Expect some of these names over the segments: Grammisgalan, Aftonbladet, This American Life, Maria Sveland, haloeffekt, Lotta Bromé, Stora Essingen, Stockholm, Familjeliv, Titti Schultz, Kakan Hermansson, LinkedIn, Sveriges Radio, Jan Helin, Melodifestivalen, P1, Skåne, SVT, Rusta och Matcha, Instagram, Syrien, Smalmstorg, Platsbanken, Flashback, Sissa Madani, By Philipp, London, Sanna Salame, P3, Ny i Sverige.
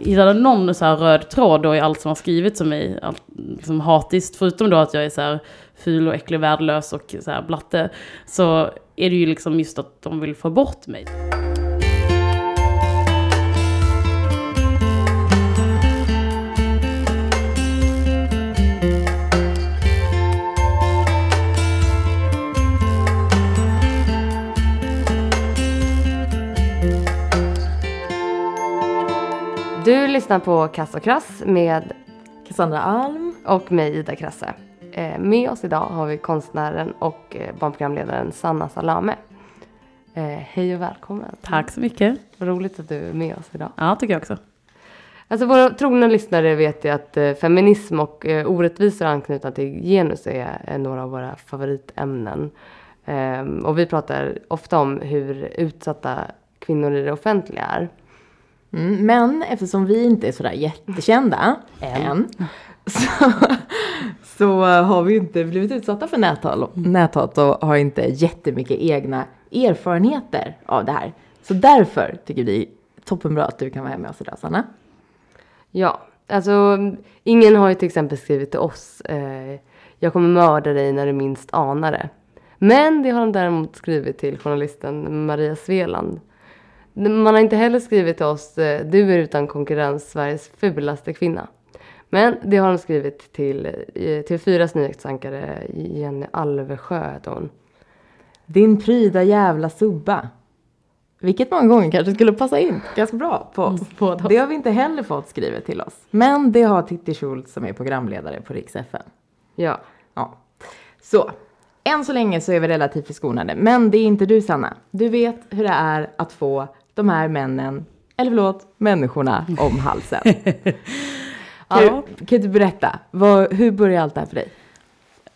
hittade någon så här röd tråd då i allt som har skrivits om mig, allt, liksom hatiskt, förutom då att jag är så här ful och äcklig, värdelös och så här blatte, så är det ju liksom just att de vill få bort mig. Du lyssnar på Kass och Krass med Cassandra Alm och mig, Ida Krasse. Med oss idag har vi konstnären och barnprogramledaren Sanna Salame. Hej och välkommen. Tack så mycket. Vad roligt att du är med oss idag. Ja, tycker jag också. Alltså, våra trogna lyssnare vet ju att feminism och orättvisor anknutna till genus är några av våra favoritämnen. Och vi pratar ofta om hur utsatta kvinnor i det offentliga är. Mm, men eftersom vi inte är sådär jättekända än så har vi inte blivit utsatta för näthat och har inte jättemycket egna erfarenheter av det här. Så därför tycker vi toppenbra att du kan vara här med oss idag, Sanna. Ja, alltså ingen har ju till exempel skrivit till oss jag kommer mörda dig när du minst anar det. Men det har de däremot skrivit till journalisten Maria Sveland. Man har inte heller skrivit till oss, du är utan konkurrens Sveriges fulaste kvinna. Men det har de skrivit till Fyras nyhetsankare Jenny Alvesjö. Din pryda jävla subba. Vilket många gånger kanske skulle passa in ganska bra på oss. Det har vi inte heller fått skrivet till oss. Men det har Titti Schultz som är programledare på Riks FN. Ja. Så. Än så länge så är vi relativt förskonade. Men det är inte du, Sanna. Du vet hur det är att få de här människorna om halsen. Kan du berätta, hur började allt det här för dig?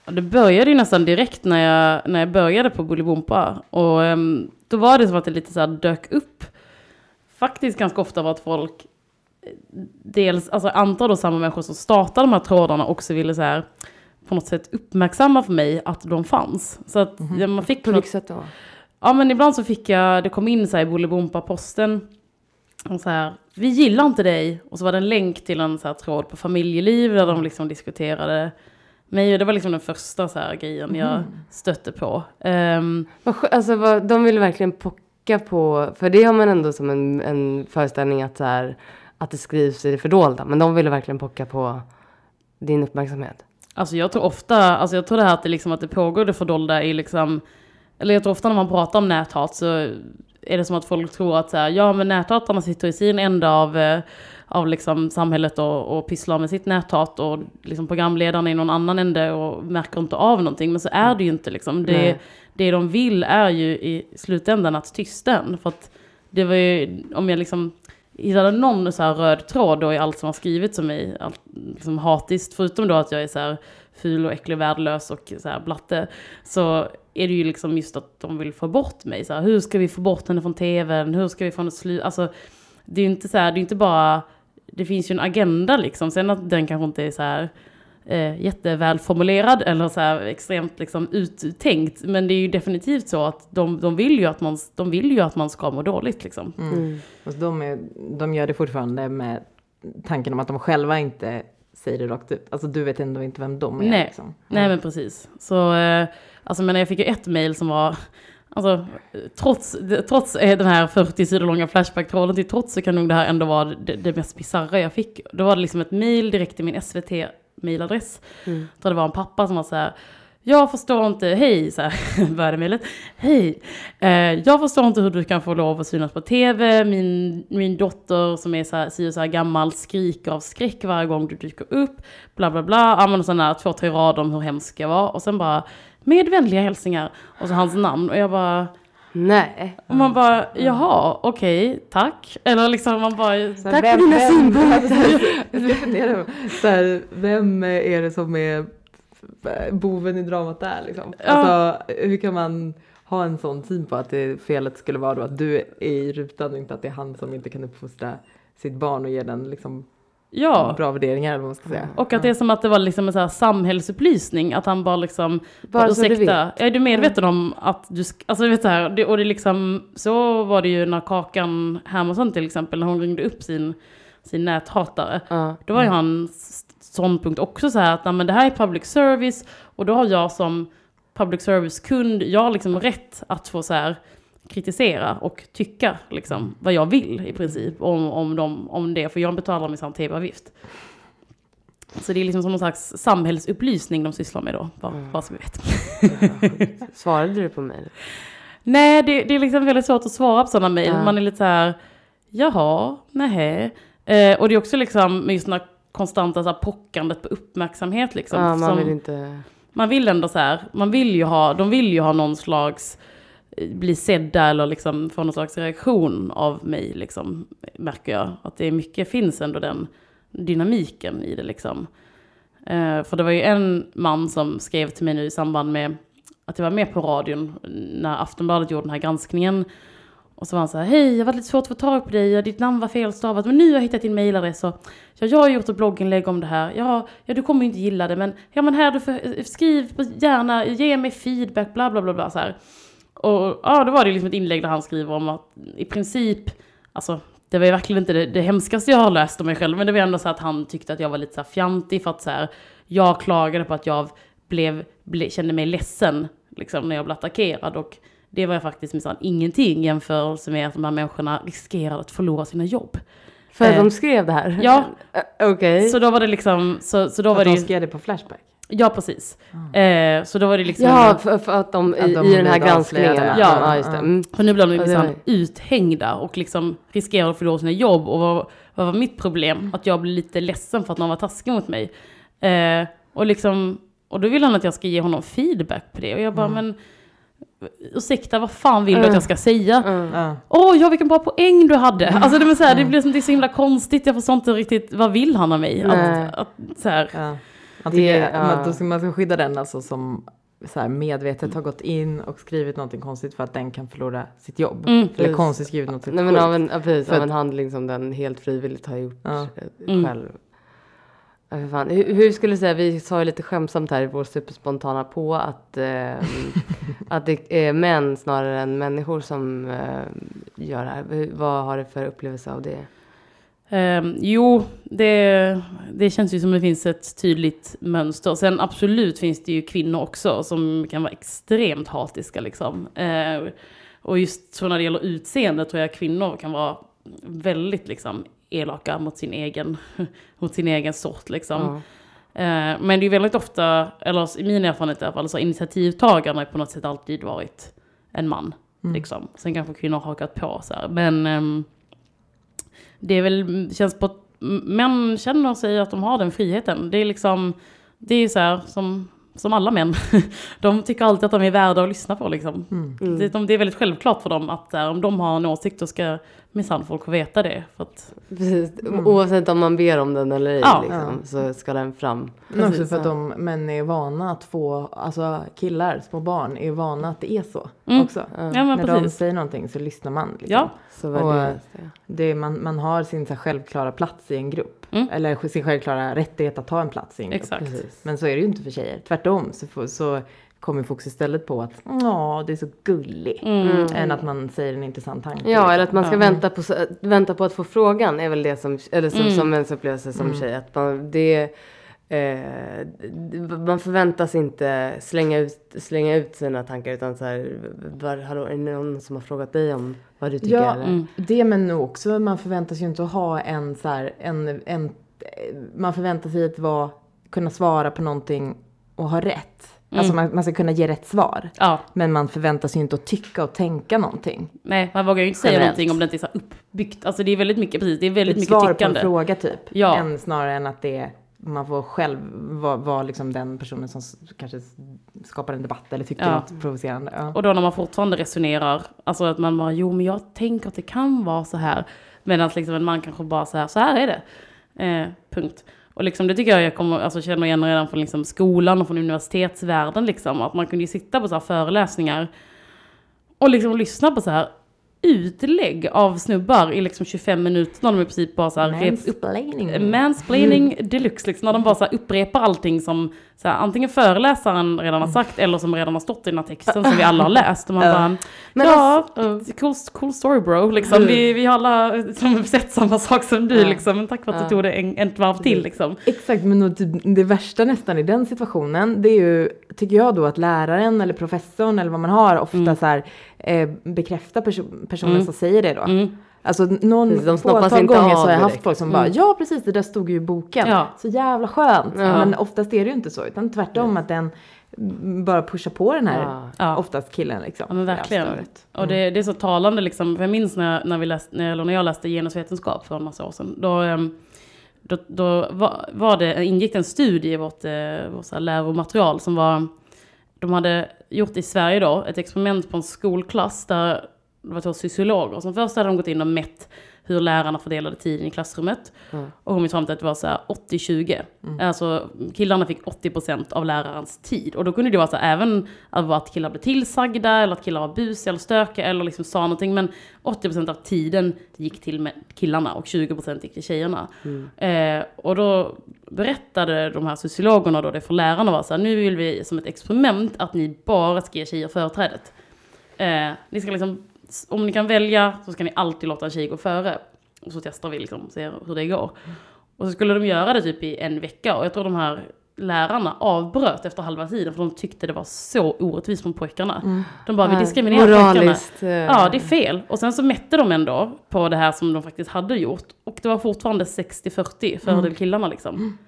Det började ju nästan direkt när jag började på Bolibompa. Och då var det som att det lite så här dök upp. Faktiskt ganska ofta var att folk, dels alltså antar då samma människor som startade de här trådarna, också ville så här på något sätt uppmärksamma för mig att de fanns. Så att man fick på något sätt då. Ja, men ibland så fick jag, det kom in så här i Bolibompa-posten och så här, vi gillar inte dig. Och så var det en länk till en så här tråd på Familjeliv där de liksom diskuterade mig. Det var liksom den första så här grejen jag stötte på. De ville verkligen pocka på, för det har man ändå som en föreställning att, så här, att det skrivs i det fördolda. Men de ville verkligen pocka på din uppmärksamhet. Alltså jag tror ofta, det här att det, liksom, att det pågår det fördolda i liksom, eller jag tror ofta när man pratar om näthat så är det som att folk tror att så här, ja men näthatarna sitter i sin ända av liksom samhället och pysslar med sitt näthat och liksom programledarna i någon annan ände och märker inte av någonting, men så är det ju inte liksom. Det de vill är ju i slutändan att tysta en, för att det var ju, om jag liksom hittade någon så här röd tråd då i allt som har skrivits om mig, allt, liksom hatiskt, förutom då att jag är så här ful och äcklig, värdelös och så här blatte, så är det ju liksom just att de vill få bort mig. Så här, hur ska vi få bort henne från tvn? Hur ska vi få henne alltså, det är ju inte så här, det är inte bara, det finns ju en agenda liksom. Sen att den kanske inte är så här jättevälformulerad eller så här extremt liksom uttänkt, men det är ju definitivt så att de vill ju att man, de vill ju att man ska må dåligt liksom. Och de gör det fortfarande med tanken om att de själva inte säger det rakt ut. Alltså du vet ändå inte vem de är. Nej, liksom. Nej men precis. Så alltså, men jag fick ju ett mejl som var, alltså trots den här 40 sidor långa flashback-tråden till trots, så kan nog det här ändå vara det mest bizarra jag fick. Då var det liksom ett mejl direkt till min SVT mejladress. Där det var en pappa som var så här, jag förstår inte, hej, så här började mejlet, hej, jag förstår inte hur du kan få lov att synas på tv, min dotter som är så här gammal skriker av skräck varje gång du dyker upp, bla bla bla, använder sådana här 2-3 rader om hur hemskt jag var, och sen bara, med vänliga hälsningar, och så hans namn, och jag bara, nej. Och man bara, jaha, okej, tack. Eller liksom man bara, så tack för dina synpunkter. Vem är det som är boven i dramat där liksom? Ja. Alltså, hur kan man ha en sån syn på att felet skulle vara då att du är i rutan, inte att det är han som inte kan uppfostra sitt barn och ge den liksom bra värderingar, eller vad man ska säga. Och att det är som att det var liksom en så här samhällsupplysning, att han bara liksom, ursäkta, är du medveten om att du, alltså vet så här, och det liksom, så var det ju när Kakan Hermansson till exempel, när hon ringde upp sin sin näthatare. Då var ju hans ståndpunkt också så här att nej, men det här är public service och då har jag som public service-kund, jag har liksom rätt att få så här kritisera och tycka liksom vad jag vill i princip om det, för jag betalar min samma tv-avgift. Så det är liksom som någon slags samhällsupplysning de sysslar med då, vad som vi vet. Svarade du på mejl? Nej, det är liksom väldigt svårt att svara på sådana mejl. Man är lite så här, jaha, nähä. Och det är också liksom just den här konstanta så här pockandet på uppmärksamhet liksom. Ja, man vill inte... Man vill ändå så här, de vill ju ha någon slags bli sedda eller liksom få någon slags reaktion av mig liksom, märker jag. Att det är mycket, finns ändå den dynamiken i det liksom. För det var ju en man som skrev till mig nu i samband med att jag var med på radion när Aftonbladet gjorde den här granskningen. Och så var han så här, hej, jag var lite svårt att få tag på dig och ditt namn var felstavat, men nu har jag hittat din mejladress och jag har gjort ett blogginlägg om det här. Ja, du kommer ju inte gilla det, men ja, men här, du får, skriv gärna, ge mig feedback, bla bla bla bla så här. Och ja, då var det liksom ett inlägg där han skriver om att i princip, alltså det var ju verkligen inte det hemskaste jag har läst om mig själv, men det var ändå så att han tyckte att jag var lite så här fjantig för att så här, jag klagade på att jag kände mig ledsen liksom när jag blev attackerad, och det var jag faktiskt minsann ingenting jämfört med att de här människorna riskerade att förlora sina jobb. För de skrev det här? Ja. Okej. Så då var det liksom... Så då var de skrev det på Flashback? Ja, precis. Så då var det liksom... Ja, för att de i den här granskningen. Ja, just det. För nu blev de liksom uthängda och liksom riskerade att förlora sina jobb. Och vad var mitt problem? Att jag blev lite ledsen för att någon var taskig mot mig. Och liksom... Och då vill han att jag ska ge honom feedback på det. Och jag bara, men... ursäkta, vad fan vill du att jag ska säga? Ja, vilken bra poäng du hade. Alltså det, men så här, det blir så himla konstigt. Jag förstår inte riktigt, vad vill han av mig? Att så här. Ja. Man ska skydda den alltså, som så här, medvetet har gått in och skrivit någonting konstigt för att den kan förlora sitt jobb. Eller konstigt skrivit något. Nej, men av en handling som den helt frivilligt har gjort själv. Fan. Hur skulle du säga, vi sa ju lite skämtsamt här i vår superspontana på att, att det är män snarare än människor som gör det här. Vad har du för upplevelse av det? Det känns ju som det finns ett tydligt mönster. Sen absolut finns det ju kvinnor också som kan vara extremt hatiska liksom. Och just så när det gäller utseende tror jag kvinnor kan vara väldigt liksom elaka mot sin egen sort liksom. Men det är ju väldigt ofta, eller i min erfarenhet i alla fall, så initiativtagarna har på något sätt alltid varit en man liksom. Sen kanske kvinnor har hakat på så här, men det är väl, känns på att män känner sig att de har den friheten. Det är liksom, det är så här som alla män. De tycker alltid att de är värda att lyssna på liksom. Det är väldigt självklart för dem att om de har en åsikt då ska minsann folk veta det. För att... Precis. Oavsett om man ber om den eller ej liksom, så ska den fram. Men också för att de män är vana att få, alltså killar, små barn är vana att det är så också. Ja, men när de säger någonting så lyssnar man liksom. Ja. Så och det, man har sin så här, självklara plats i en grupp. Eller sin självklara rättighet att ta en plats i en grupp. Exakt. Men så är det ju inte för tjejer. Tvärtom så kommer fokus istället på att det är så gulligt än att man säger en intressant tanke. Ja, eller att man ska vänta på att få frågan är väl det som ens upplevelse som tjej. Att man förväntas inte slänga ut sina tankar, utan så här, är det någon som har frågat dig om vad du tycker? Ja, det, men också man förväntas ju inte att ha en så här, man förväntas sig att kunna svara på någonting och ha rätt. Alltså man ska kunna ge rätt svar. Ja. Men man förväntas ju inte att tycka och tänka någonting. Nej, man vågar ju inte säga någonting om det inte är så uppbyggt. Alltså det är väldigt mycket, precis, det är väldigt mycket tyckande. Ett svar på en fråga typ. Ja. Snarare än att det är, man får själv vara liksom den personen som kanske skapar en debatt eller tycker något provocerande. Ja. Och då när man fortfarande resonerar, alltså att man bara, jo men jag tänker att det kan vara så här. Medan liksom en man kanske bara så här är det. Punkt. Och liksom det tycker jag kommer, alltså känner igen redan från liksom skolan och från universitetsvärlden liksom, att man kunde ju sitta på så här föreläsningar och liksom lyssna på så här utlägg av snubbar i liksom 25 minuter när de i princip bara såhär mansplaining deluxe liksom, när de bara såhär upprepar allting som såhär, antingen föreläsaren redan har sagt eller som redan har stått i den här texten som vi alla har läst och man bara, men ja, cool story bro liksom, vi har alla som sett samma sak som du liksom, men tack för att du tog det en varv till liksom. Exakt, men det värsta nästan i den situationen, det är ju, tycker jag då, att läraren eller professorn eller vad man har ofta såhär bekräfta personen som säger det då. Alltså någon fåtal gånger så har jag haft folk som bara, ja precis, det där stod ju i boken. Ja. Så jävla skönt. Ja. Men oftast är det ju inte så, utan tvärtom att den bara pushar på den här oftast killen liksom. Ja men verkligen. Och det är så talande liksom, för jag minns när jag läste genusvetenskap för en massa år sedan, då var det, ingick en studie i vårt så här läromaterial som var, de hade gjort i Sverige då ett experiment på en skolklass där det var 2 sociologer som först hade de gått in och mätt hur lärarna fördelade tiden i klassrummet och kom fram till att det var så här 80-20. Alltså killarna fick 80% av lärarens tid, och då kunde det vara så här, även att killar blev tillsagda eller att killar var busiga eller stökiga eller liksom sa någonting, men 80% av tiden gick till killarna och 20% gick till tjejerna. Och då berättade de här sociologerna då det för lärarna, var så här, nu vill vi som ett experiment att ni bara ska ge tjejer företrädet. Ni ska liksom, om ni kan välja så ska ni alltid låta en tjej gå före. Och så testar vi liksom, ser hur det går. Och så skulle de göra det typ i en vecka. Och jag tror de här lärarna avbröt efter halva tiden. För de tyckte det var så orättvist från pojkarna. De bara, vi diskriminerar pojkarna. Ja, det är fel. Och sen så mätte de ändå på det här som de faktiskt hade gjort. Och det var fortfarande 60-40 fördel killarna liksom.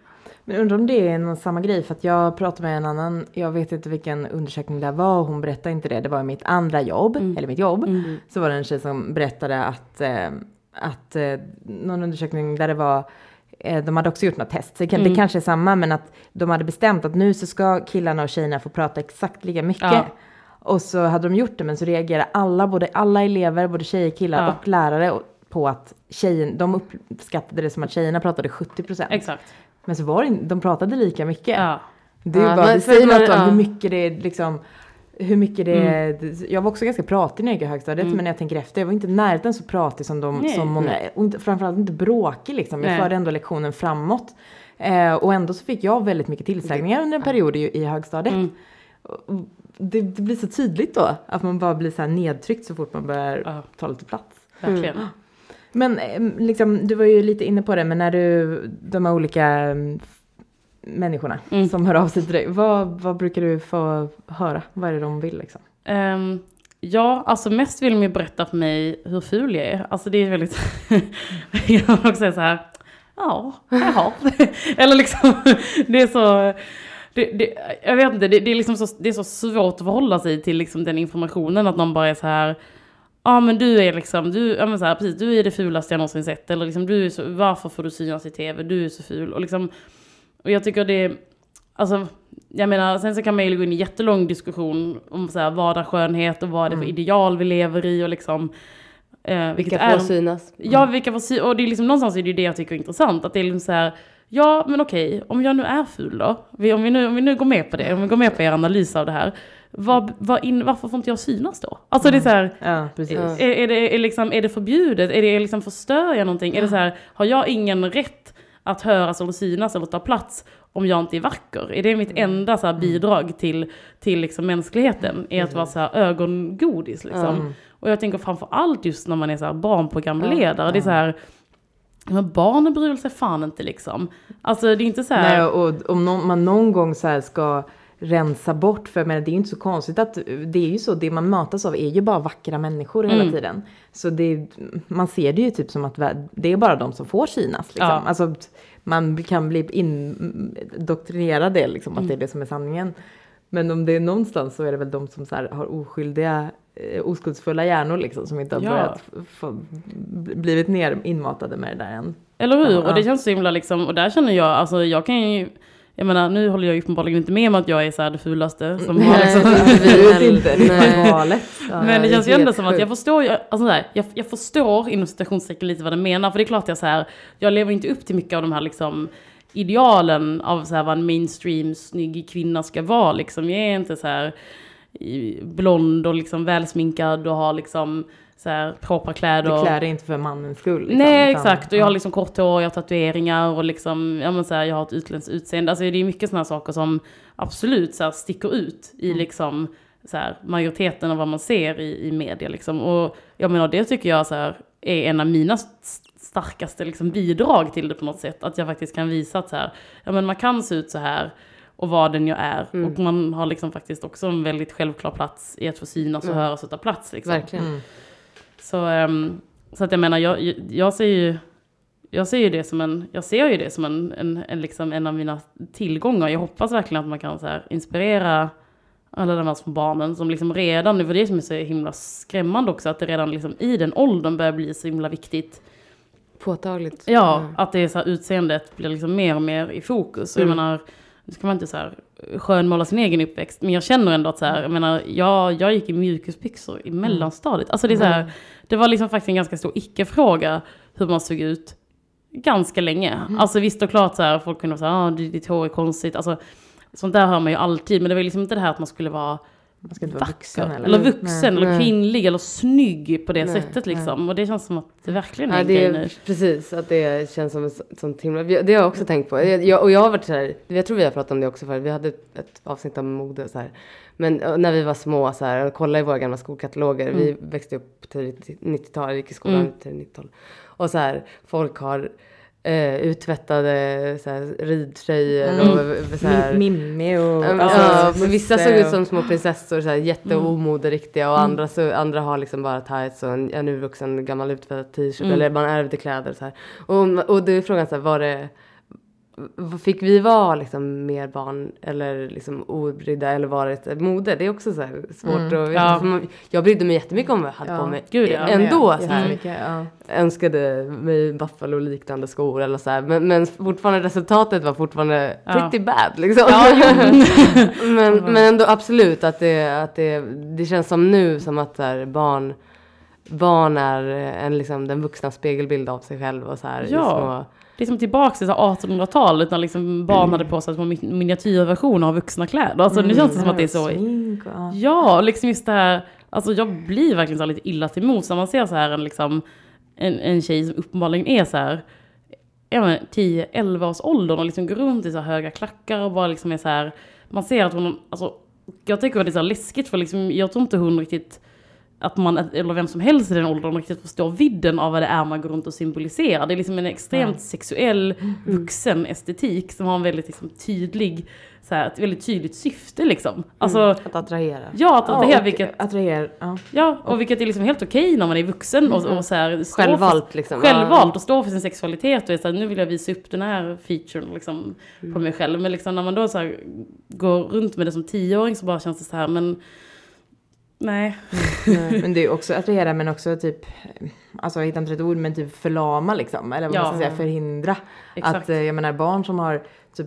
Men undrar om det är någon samma grej, för att jag pratade med en annan, jag vet inte vilken undersökning det var, hon berättade inte det, det var mitt andra jobb, eller mitt jobb, så var det en tjej som berättade att någon undersökning där det var, de hade också gjort något test, så det kanske är samma, men att de hade bestämt att nu så ska killarna och tjejerna få prata exakt lika mycket. Ja. Och så hade de gjort det, men så reagerade alla elever, både tjejer, killar och lärare på att tjejen, de uppskattade det som att tjejerna pratade 70%. Exakt. Men så var det, de pratade lika mycket. Ja. Det är ju bara, det säger något om hur mycket det är liksom, hur mycket det är. Jag var också ganska pratig när jag gick i högstadiet, men när jag tänker efter, jag var inte närheten så pratig som de, som många, och inte, framförallt inte bråkig liksom. Jag förde ändå lektionen framåt. Och ändå så fick jag väldigt mycket tillsägningar under en period i högstadiet. Det blir så tydligt då, att man bara blir så här nedtryckt så fort man börjar ta lite plats. Verkligen. Men liksom, du var ju lite inne på det, men när de här olika människorna som hör av sig till dig, vad brukar du få höra? Vad är det de vill liksom? Ja, alltså mest vill de ju berätta för mig hur ful jag är. Alltså det är väldigt, jag vill också säga så här, ja, jaha. Eller liksom, det är så, jag vet inte, det är liksom så, det är så svårt att förhålla sig till liksom den informationen, att någon bara är så här, ja men du är liksom, du är det fulaste jag någonsin sett, eller liksom, du är så, varför får du synas i tv, du är så ful, och liksom, och jag tycker det, alltså jag menar, sen så kan man ju gå in i en jättelång diskussion om så här, vad är skönhet och vad är det för ideal vi lever i, och liksom vilka får synas. Ja, vilka får synas, och det är liksom någonstans är det ju det jag tycker är intressant, att det är liksom så här, ja men okej, om jag nu är ful då, om vi nu går med på det, om vi går med på er analys av det här, varför får inte jag synas då? Alltså det är så här, ja, precis. Är det förbjudet? Är det liksom, förstör jag någonting? Är det så här, har jag ingen rätt att höras eller synas eller ta plats om jag inte är vacker? Är det mitt enda så här bidrag till liksom mänskligheten? Är att vara så här ögongodis liksom. Och jag tänker framförallt just när man är så här barnprogramledare, det är så här, men barnen bryr sig fan inte liksom. Alltså det är inte så här. Nej, och om man någon gång så här ska rensa bort, för men det är ju inte så konstigt att det är ju så, det man matas av är ju bara vackra människor hela tiden. Så det, man ser det ju typ som att det är bara de som får synas liksom. Ja. Alltså man kan bli indoktrinerad det liksom, att det är det som är sanningen. Men om det är någonstans så är det väl de som så här har oskuldsfulla hjärnor liksom, som inte har blivit ner inmatade med det där än. Eller hur? Och det känns så himla liksom, och där känner jag, alltså jag kan ju, jag menar, nu håller jag ju uppenbarligen inte med om att jag är så här det fulaste som har liksom. Nej, inte. Nej. Men det känns ju ändå som att jag förstår, alltså där, jag förstår inom citationssäcken lite vad det menar, för det är klart att jag så här, jag lever inte upp till mycket av de här liksom idealen av så här vad en mainstream snygg kvinna ska vara liksom. Jag är inte så här, blond och liksom välsminkad och har liksom så här proper kläder. Du klär dig inte för mannens skull. Liksom, nej, exakt. Och jag har liksom kort hår, jag har tatueringar och liksom, jag menar så här, jag har ett utländskt utseende. Alltså det är mycket sådana saker som absolut så här sticker ut i liksom så här majoriteten av vad man ser i media liksom. Och jag menar, det tycker jag så här är en av mina starkaste liksom bidrag till det på något sätt, att jag faktiskt kan visa att så här, ja men man kan se ut så här och vad den jag är. Mm. Och man har liksom faktiskt också en väldigt självklar plats i att få synas och höras och ta plats. Liksom. Verkligen. Mm. Så att jag menar, jag ser ju det som en, jag ser ju det som en liksom en av mina tillgångar. Jag hoppas verkligen att man kan så här inspirera alla de här små barnen som liksom redan nu, för det som är så himla skrämmande också, att det redan liksom i den åldern börjar bli så himla viktigt. Påtagligt. Ja, att det är så här, utseendet blir liksom mer och mer i fokus. Jag menar, nu ska man inte så här skönmåla sin egen uppväxt, men jag känner ändå att så här, jag menar, jag gick i mjukisbyxor i mellanstadiet. Alltså det är så här, det var liksom faktiskt en ganska stor icke-fråga hur man såg ut ganska länge. Alltså visst och klart så här, folk kunde säga, ditt hår är konstigt. Alltså sånt där hör man ju alltid, men det var liksom inte det här att man skulle vara, man ska inte vara vuxen eller nej, eller kvinnlig eller snygg på det sättet liksom. Och det känns som att det verkligen är en grej nu. Precis, att det känns som en sån timla. Det har jag också tänkt på. Jag har varit så här, jag tror vi har pratat om det också förut. Vi hade ett avsnitt om mode så här. Men när vi var små så här, och kollade i våra gamla skolkataloger. Vi växte upp till 90-talet, gick i skolan till 90-talet. Och så här, folk har uttvättade såhär ridtröjor och såhär Mimmi och men vissa såg ut som små prinsessor, såhär jätteomoderiktiga, och andra har liksom bara tights och en urvuxen gammal uttvättad t-shirt eller man ärvde kläder så här. Och det är frågan såhär, fick vi vara liksom mer barn eller liksom obrydda, eller var det ett mode? Det är också så här svårt att jag brydde mig jättemycket om vad jag hade på mig. Gud, ändå så här, önskade mig Buffalo liknande skor eller så här, men fortfarande resultatet var fortfarande pretty bad liksom. Men ändå absolut att det känns som nu som att så här, barn är en liksom den vuxna spegelbild av sig själv och så här i små. Det är som tillbaka till 1800-talet när liksom barn hade på sig miniatyrversioner av vuxna kläder. Alltså nu känns det som att det är så. Ja, liksom just det här. Alltså jag blir verkligen så lite illa till mods när man ser så här en tjej som uppenbarligen är så här 10-11 års åldern och liksom går runt i så här höga klackar och bara liksom är så här, man ser att hon, alltså jag tycker att det är så här läskigt, för liksom jag tror inte hon riktigt, att man, eller vem som helst i den åldern, riktigt förstår vidden av vad det är man går runt och symboliserar. Det är liksom en extremt sexuell vuxen estetik som har en väldigt liksom tydlig så här, ett väldigt tydligt syfte liksom. Alltså, att attrahera. Ja, och vilket är liksom helt okej när man är vuxen och så här självvalt liksom. Självvalt och står för sin sexualitet och är så här, nu vill jag visa upp den här featuren liksom på mig själv. Men liksom när man då så här går runt med det som 10-åring så bara känns det så här, men nej. Men det är också attrahera, men också typ, alltså jag hittar inte ett ord, men typ förlama liksom, eller vad man ska säga, förhindra. Exakt. Att jag menar, barn som har typ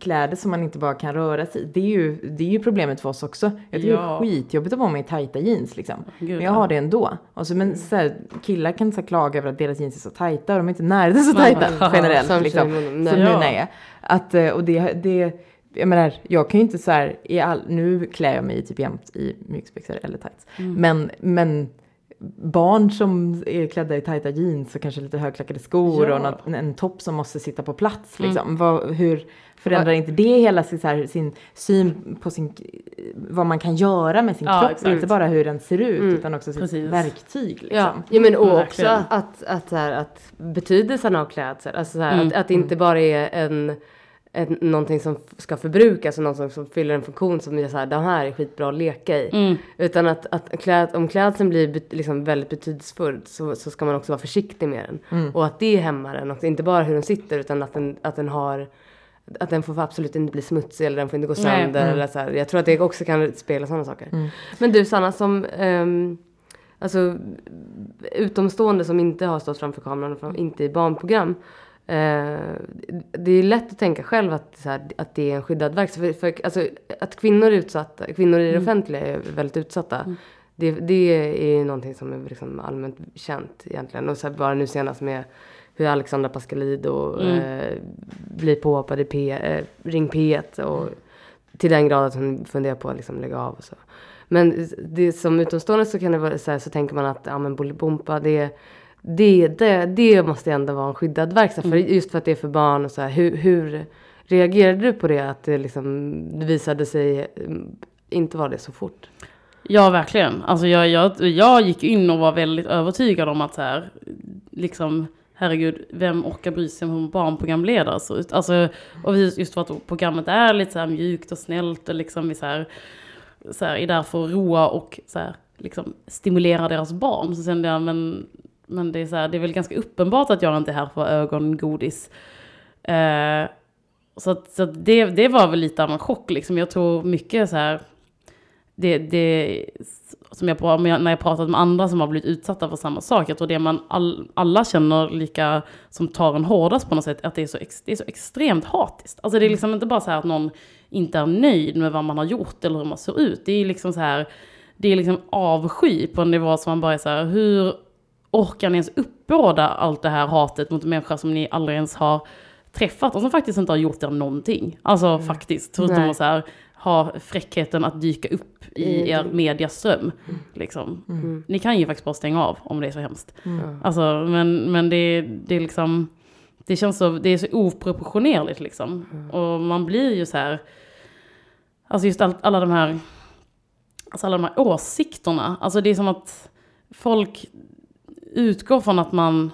kläder som man inte bara kan röra sig, det är ju problemet för oss också. Jag tycker det är skitjobbigt att vara med i tajta jeans liksom. Gud, men jag har det ändå. Alltså, men så här, killar kan så klaga över att deras jeans är så tajta och de är inte närde så tajta generellt liksom. Så nej. Jag menar, jag kan ju inte så här, nu klär jag mig typ jämt i mjukisbyxor eller tights. Men barn som är klädda i tajta jeans och kanske lite högklackade skor och en topp som måste sitta på plats liksom. Hur förändrar inte det hela sin syn på vad man kan göra med sin kropp? Exakt. Inte bara hur den ser ut utan också sitt verktyg. Liksom. Ja, men också att betydelsen av klädsel, alltså så här, att det inte bara är någonting som ska förbrukas och någonting som fyller en funktion som är så här, den här är skitbra att leka i. Utan om klädseln blir liksom väldigt betydelsefull så ska man också vara försiktig med den. Och att det hämmar den, och inte bara hur den sitter utan att den får absolut inte bli smutsig eller den får inte gå sönder. Eller så här. Jag tror att det också kan spela sådana saker. Men du Sanna, som alltså utomstående som inte har stått framför kameran och inte i barnprogram, det är lätt att tänka själv att det är en skyddad verksamhet, för alltså, att kvinnor i det offentliga är väldigt utsatta. Det är någonting som är liksom allmänt känt egentligen, och så här, bara nu senast med hur Alexandra Pascalidou blir påhoppad i Ring P1 och till den grad att hon funderar på att liksom lägga av och så. Men det, som utomstående så kan det vara så här, så tänker man att ja, men Bolibompa, det måste ändå vara en skyddad verksamhet. Mm. Just för att det är för barn och så här. Hur reagerade du på det? Att det liksom visade sig inte vara det så fort? Ja, verkligen. Alltså jag gick in och var väldigt övertygad om att så här, liksom, herregud, vem orkar bry sig om hur barnprogramledare så ut? Alltså, och just för att programmet är lite så här mjukt och snällt och liksom vi så här är där för att roa och så här, liksom stimulera deras barn. Så kände jag, men det är så här, det är väl ganska uppenbart att jag inte är här för ögongodis. Så att det var väl lite av en chock liksom. Jag tror mycket så här, det som när jag pratat med andra som har blivit utsatta för samma sak, jag tror det man alla känner lika, som tar en hårdast på något sätt, att det är så extremt hatiskt. Alltså det är liksom inte bara så här att någon inte är nöjd med vad man har gjort eller hur man ser ut. Det är liksom så här, det är liksom avsky på en nivå som man bara är så här, hur orkar ni ens uppbåda allt det här hatet mot människor som ni aldrig ens har träffat och som faktiskt inte har gjort er någonting. Alltså faktiskt, förutom att så här ha fräckheten att dyka upp i er mediaström. Liksom. Mm. Ni kan ju faktiskt bara stänga av om det är så hemskt. Mm. Alltså, men det är liksom, det känns så, det är så oproportionerligt liksom. Mm. Och man blir ju så här, alltså just alla de här åsikterna. Alltså det är som att folk utgår från att man,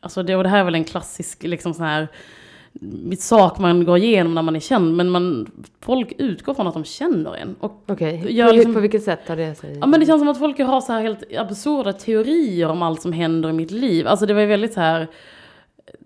alltså det här är väl en klassisk liksom så här sak man går igenom när man är känd, men folk utgår från att de känner en. Okej, liksom, på vilket sätt har det sig? Ja, men det känns som att folk har så här helt absurda teorier om allt som händer i mitt liv. Alltså det var ju väldigt så här,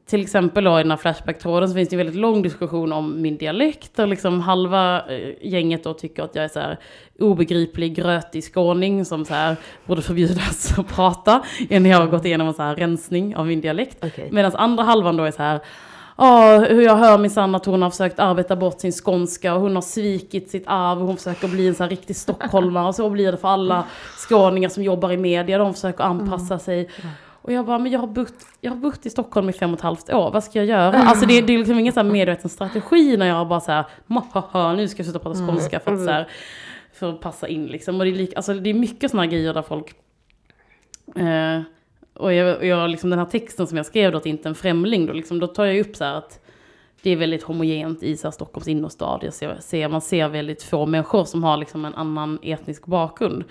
till exempel då, i den här Flashback-tråden så finns det en väldigt lång diskussion om min dialekt och liksom halva gänget då tycker att jag är så här obegriplig grötig skåning som så här borde förbjudas att prata innan jag har gått igenom en så här rensning av min dialekt. Okay. Medan andra halvan då är så här, hur jag hör min Sanna att hon har försökt arbeta bort sin skånska och hon har svikit sitt arv och hon försöker bli en så här riktig stockholmare och så blir det för alla skåningar som jobbar i media, de försöker anpassa sig. Och jag bara, men jag har bott i Stockholm i 5,5 år. Vad ska jag göra? Alltså det är liksom ingen så här medveten strategi när jag bara så här, nu ska jag sluta prata skånska för att så här, för att passa in liksom. Och alltså det är mycket såna grejer där folk och jag liksom den här texten som jag skrev då, till Inte en främling då, liksom, då tar jag upp så här att det är väldigt homogent i så här Stockholms innerstad. Man ser väldigt få människor som har liksom en annan etnisk bakgrund.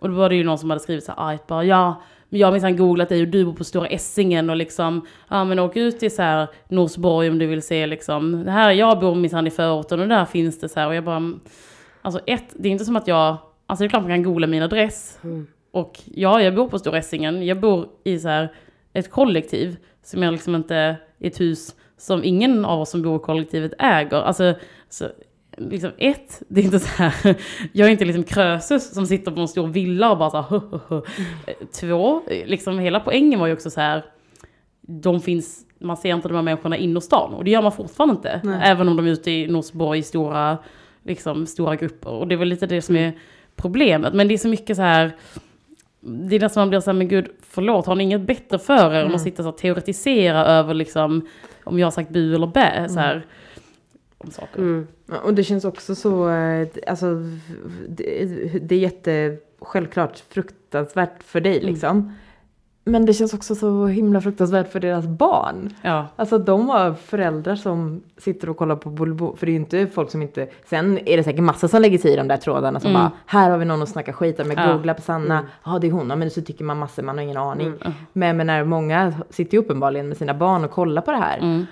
Och då var det ju någon som hade skrivit så här, bara, jag har minsann googlat dig och du bor på Stora Essingen och liksom, men åk ut till så här Norsborg om du vill se liksom, det här, jag bor minsann i förorten och där finns det så här. Och jag bara, alltså det är inte som att jag, alltså det är klart man kan googla min adress. Och jag bor på Stora Essingen, jag bor i så här ett kollektiv som jag liksom inte, ett hus som ingen av oss som bor i kollektivet äger. Alltså så, liksom det är inte så här, jag är inte liksom Krösus som sitter på en stor villa och bara så här, Två, liksom hela poängen var ju också så här, de finns, man ser inte de här människorna in och stan, och det gör man fortfarande inte. Nej. Även om de är ute i Norsborg i stora, liksom stora grupper, och det är väl lite det som är problemet. Men det är så mycket så här, det är nästan man blir så här, men gud, förlåt, har ni inget bättre för er om att sitta så här, teoretisera över liksom om jag har sagt bu eller bä så här om saker. Och det känns också så, alltså det är jätte självklart fruktansvärt för dig liksom. Men det känns också så himla fruktansvärt för deras barn. Ja. Alltså de har föräldrar som sitter och kollar på Bolibompa. För det är ju inte folk som inte... Sen är det säkert massa som lägger sig i de där trådarna. Som bara, här har vi någon att snacka skit om. Jag googlar på Sanna. Ja, det är hon. Men så tycker man massor. Man har ingen aning. Men när många sitter uppenbarligen med sina barn och kollar på det här.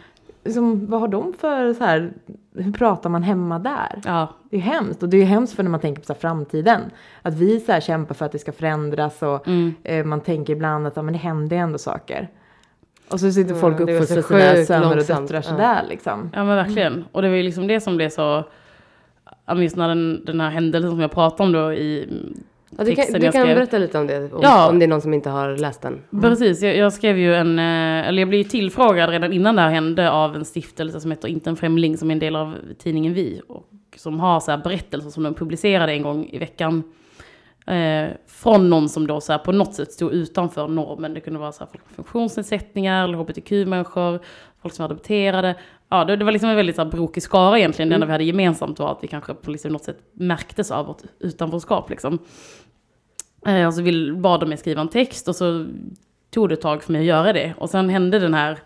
Liksom, vad har de för så här... Hur pratar man hemma där? Ja. Det är hemskt. Och det är hemskt för när man tänker på så här framtiden. Att vi så här kämpar för att det ska förändras. Och man tänker ibland att men det händer ändå saker. Och så sitter folk upp för sig sina söner och döttrar sådär. Liksom. Ja men verkligen. Och det var ju liksom det som blev så... Just när den här händelsen som jag pratade om då i... Ja, du kan berätta lite om det, om det är någon som inte har läst den. Precis, jag skrev ju jag blev ju tillfrågad redan innan det här hände av en stiftelse som heter Inte en främling, som är en del av tidningen Vi, och som har så här berättelser som de publicerade en gång i veckan från någon som då så här på något sätt stod utanför normen. Det kunde vara så här folk med funktionsnedsättningar eller hbtq-människor, folk som var adopterade, ja, det var liksom en väldigt så här, brokig skara egentligen. Det enda vi hade gemensamt var att vi kanske på liksom, något sätt märktes av vårt utanförskap liksom. Och så bad de mig skriva en text och så tog det ett tag för mig att göra det. Och sen hände den här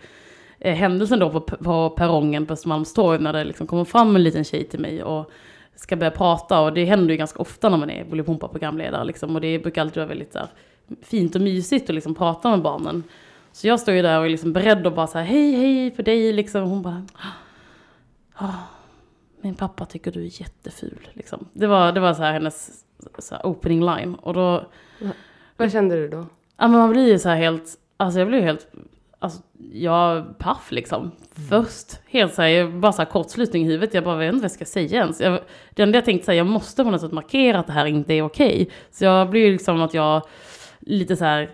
händelsen då på perrongen på Smalmstorg när det liksom kommer fram en liten tjej till mig och ska börja prata. Och det händer ju ganska ofta när man är Bolibompa-programledare liksom. Och det brukar alltid vara väldigt så här, fint och mysigt att liksom, prata med barnen. Så jag står ju där och är liksom beredd och bara så här, hej för dig liksom. Och hon bara, min pappa tycker du är jätteful liksom. Det var så här hennes så här opening line. Och då, vad kände du då? Ja, men man blir ju så här helt, alltså jag blir ju helt, alltså jag paff liksom. Först, helt så här, bara så här kortslutning i huvudet. Jag bara vet inte vad jag ska säga ens. Det enda jag tänkte säga, jag måste på något sätt markera att det här inte är okej. Så jag blir ju liksom att jag lite så här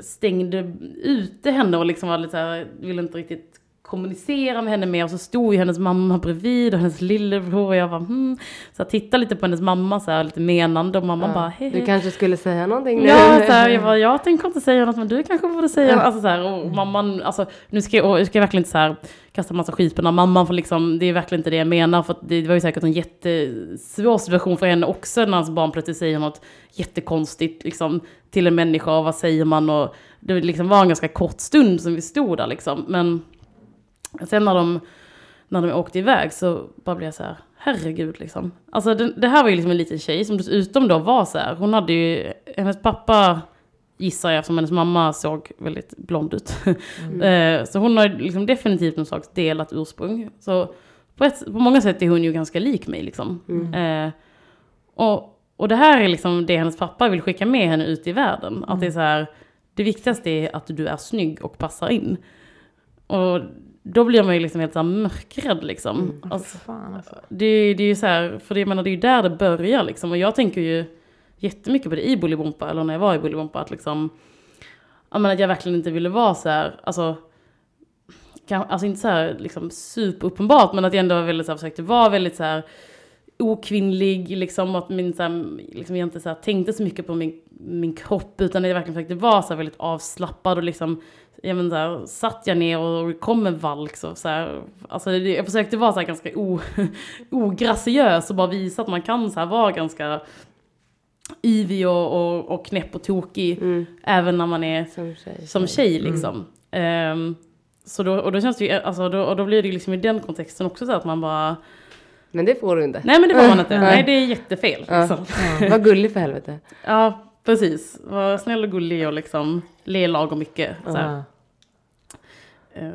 stängde ute henne och liksom var lite så här, ville inte riktigt kommunicera med henne mer. Och så stod ju hennes mamma bredvid och hennes lillebror och jag bara så jag tittade lite på hennes mamma så här, lite menande och mamma bara hej. Du kanske skulle säga någonting nu. Ja, så här, jag bara, jag tänker inte säga något men du kanske borde säga något. Alltså så här, och mamman, alltså nu ska jag verkligen inte så här kasta massa skit på den här mamman för liksom, det är verkligen inte det jag menar för det var ju säkert en jättesvår situation för henne också när hans barn plötsligt säger något jättekonstigt liksom till en människa och vad säger man och det liksom var en ganska kort stund som vi stod där liksom men sen när de åkte iväg så bara blev jag så här, herregud liksom. Alltså det här var ju liksom en liten tjej som dessutom då var så här, hon hade ju, hennes pappa gissar jag som hennes mamma såg väldigt blond ut. Så hon har liksom definitivt någon slags delat ursprung. Så på många sätt är hon ju ganska lik mig liksom. Och det här är liksom det hennes pappa vill skicka med henne ut i världen. Att det är så här, det viktigaste är att du är snygg och passar in. Och då blir man ju liksom helt så här mörkrädd liksom. Alltså, fan, alltså. Det är ju så här, för det, jag menar, det är ju där det börjar liksom. Och jag tänker ju jättemycket på det i Bolibompa, eller när jag var i Bolibompa, att liksom, jag menar, att jag verkligen inte ville vara så här, alltså inte så här liksom superuppenbart, men att jag ändå var väldigt så här, försökte vara väldigt så här okvinnlig liksom, att min så här, liksom jag inte så här tänkte så mycket på min kropp, utan jag verkligen försökte vara så här väldigt avslappad och liksom, jag menar, så här, satt jag ner och kom en valk så här, alltså jag försökte vara så här ganska ograciös och bara visa att man kan så här vara ganska ivig och knäpp och tokig även när man är som tjej liksom. Så då känns det ju, alltså, då blir det liksom i den kontexten också så att man bara, men det får du inte. Nej, men det får man inte. Nej, det är jättefel liksom. Var gullig för helvete. Ja, precis. Var snäll och gullig och liksom le lagom mycket så här.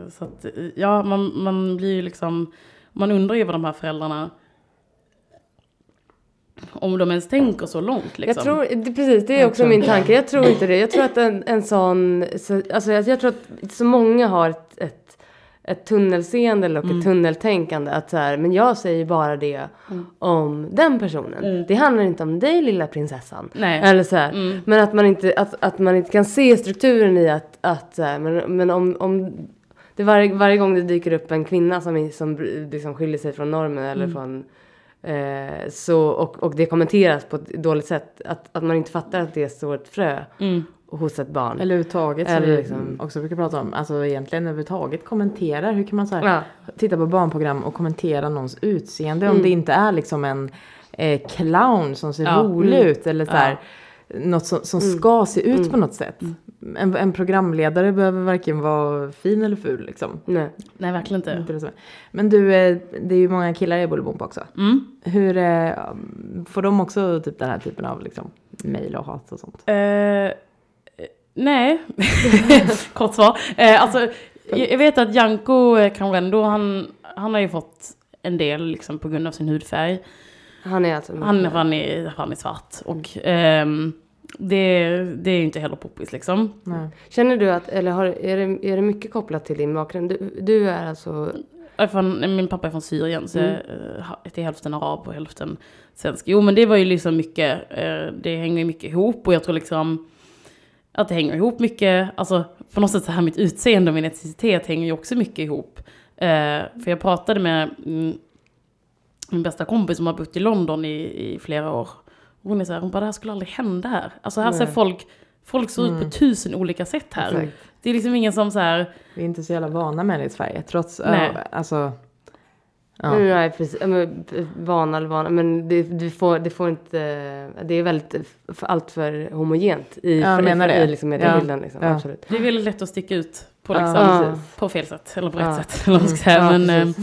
Så att ja, man blir ju liksom, man undrar ju vad de här föräldrarna, om de ens tänker så långt liksom. Jag tror, precis, det är också min tanke. Jag tror inte det. Jag tror att en sån, alltså jag tror att så många har ett tunnelseende eller ett tunneltänkande, att så här, men jag säger bara det om den personen. Det handlar inte om dig, lilla prinsessan. Nej. Eller så här, men att man inte kan se strukturen i att så här, men om det varje gång det dyker upp en kvinna som liksom skiljer sig från normen eller från så, och det kommenteras på ett dåligt sätt, att man inte fattar att det är så ett frö hos ett barn. Eller överhuvudtaget, som vi liksom också brukar prata om. Alltså egentligen överhuvudtaget kommenterar. Hur kan man så här, titta på barnprogram och kommentera någons utseende om det inte är liksom en clown som ser rolig ut eller så här, något som ska se ut på något sätt. En programledare behöver varken vara fin eller ful liksom. Nej, verkligen inte. Men du, det är ju många killar i Bolibompa också. Hur får de också typ den här typen av liksom mejl och hat och sånt? Nej. Kort svar. Alltså jag vet att Janko Kanvendo, han har ju fått en del liksom på grund av sin hudfärg. Han är alltså han är svart och det är ju inte heller poppis liksom. Nej. Känner du att, eller är det mycket kopplat till din bakgrund? Du är alltså min pappa är från Syrien, så jag är till hälften arab och hälften svensk. Jo, men det var ju liksom mycket det hänger mycket ihop, och jag tror liksom att det hänger ihop mycket, alltså på något sätt så här, mitt utseende och min etnicitet hänger ju också mycket ihop. För jag pratade med min bästa kompis som har bott i London i flera år. Hon är så här, hon bara, det här skulle aldrig hända här. Alltså här ser folk Folk ser ut på 1000 olika sätt här. Exakt. Det är liksom ingen som så här... Vi är inte så jävla vana med det i Sverige. Trots... alltså... Ja. Nej, precis. Vana eller vana. Men det får inte... Det är väldigt allt för homogent i medelbilden. Liksom, ja. Absolut. Det är väldigt lätt att sticka ut på, liksom, på fel sätt. Eller på rätt sätt. Eller så här. Ja, men,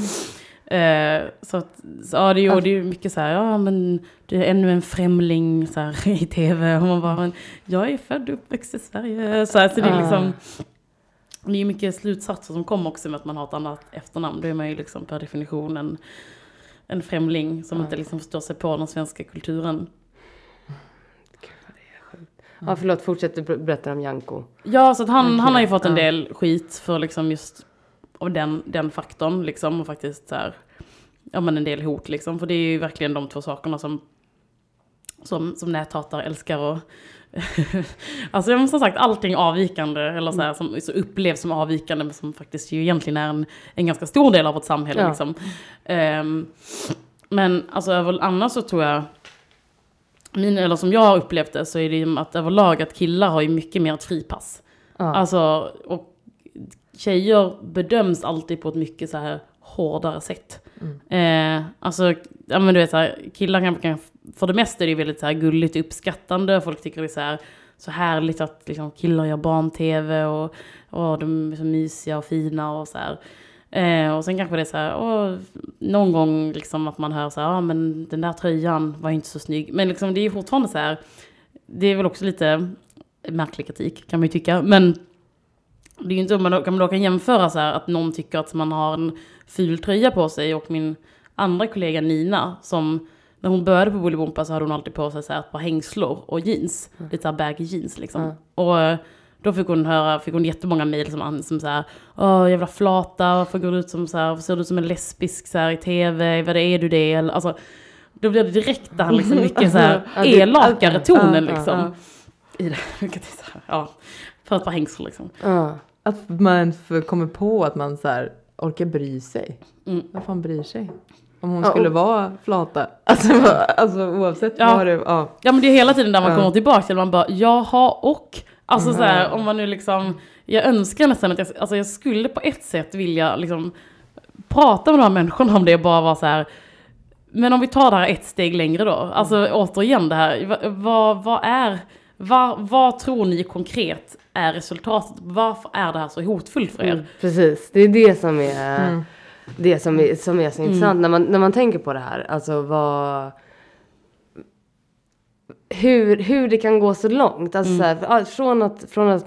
så att, ja, det gjorde ju mycket så här, ja men du är ännu en främling så här, i tv. Och man bara, jag är född och uppväxt i Sverige. Så alltså, det är liksom... Det är mycket slutsatser som kommer också med att man har ett annat efternamn. Då är man ju liksom per definition en främling som inte liksom förstår sig på den svenska kulturen. Ja, förlåt, fortsätter berätta om Janko. Ja, så att han har ju fått en del skit för liksom just av den faktorn liksom, och faktiskt så här, ja men en del hot liksom, för det är ju verkligen de två sakerna som näthatare älskar och alltså som sagt allting avvikande eller så här, som så upplevs som avvikande men som faktiskt ju egentligen är en ganska stor del av vårt samhälle liksom. Men alltså annars så tror jag eller som jag har upplevt det så är det ju att överlag att killar har ju mycket mer ett fripass. Alltså, och tjejer bedöms alltid på ett mycket så här hårdare sätt. Alltså, ja men du vet så här, killar kan för det mesta är det väldigt så här gulligt uppskattande. Folk tycker det är så härligt att liksom, killar gör barn-tv och de är så mysiga och fina och så här. Och sen kanske det är så här, någon gång liksom att man hör så här, men den där tröjan var inte så snygg. Men liksom, det är ju fortfarande så här, det är väl också lite märklig kritik kan man ju tycka, men det är ju inte om man kan jämföra så här att någon tycker att man har en ful tröja på sig. Och min andra kollega Nina, som när hon började på Bolibompa så hade hon alltid på sig så här ett par hängslor och jeans. Lite så här baggy jeans liksom. Och då fick hon jättemånga mejl som så här, jävla flata, varför går du ut som så här, ser du ut som en lesbisk så här i tv, vad är du det? Alltså, då blev det direkt där liksom mycket så här elakare tonen liksom. I det, vilket är så här, för ett par hängslor liksom. Att man kommer på att man så här orkar bry sig. Vad fan bryr sig? Om hon skulle vara flata. Alltså oavsett vad det... Ja, men det är hela tiden där man kommer tillbaka till. Man bara, jaha och... Alltså så här, om man nu liksom... Jag önskar nästan att jag skulle på ett sätt vilja liksom prata med de här människorna om det. Bara vara så här... Men om vi tar det här ett steg längre då. Alltså återigen det här. Vad tror ni konkret är resultatet? Varför är det här så hotfullt för er? Precis, det är det som är... Det som är så intressant när man tänker på det här. Alltså hur det kan gå så långt. Alltså så här, från att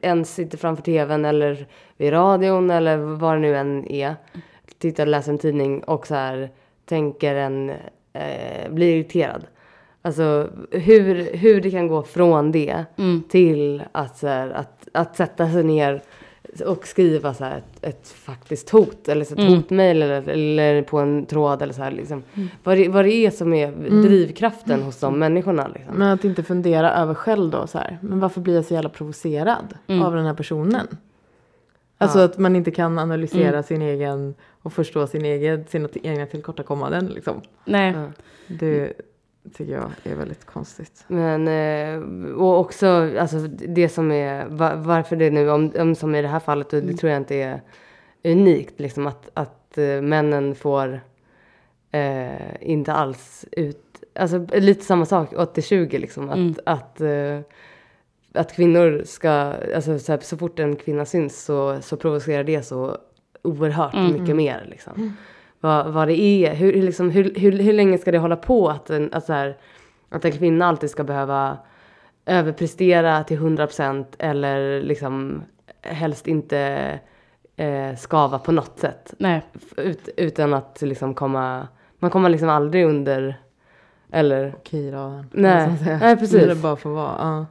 en sitter framför tvn eller vid radion eller vad det nu än är. Tittar och läser en tidning och så här tänker blir irriterad. Alltså hur det kan gå från det till att, så här, att sätta sig ner och skriva så här ett faktiskt hot eller så ett hotmail eller på en tråd eller så här liksom. Vad det är som är drivkraften hos de människorna liksom. Men att inte fundera över själv då så här, men varför blir jag så jävla provocerad av den här personen? Alltså att man inte kan analysera sin egen och förstå sina egna tillkortakommanden liksom. Nej. Det tycker jag är väldigt konstigt. Men och också alltså det som är varför det nu om som i det här fallet och det tror jag inte är unikt liksom att männen får inte alls ut alltså lite samma sak 80-20 liksom att kvinnor ska alltså så fort en kvinna syns så provocerar det så oerhört mycket mer liksom. Vad det är, hur länge ska det hålla på att en kvinna alltid ska behöva överprestera till 100% eller liksom helst inte skava på något sätt. Nej. Utan att liksom man kommer liksom aldrig under eller okej då. Nej precis. Det är bara för vad. Ja.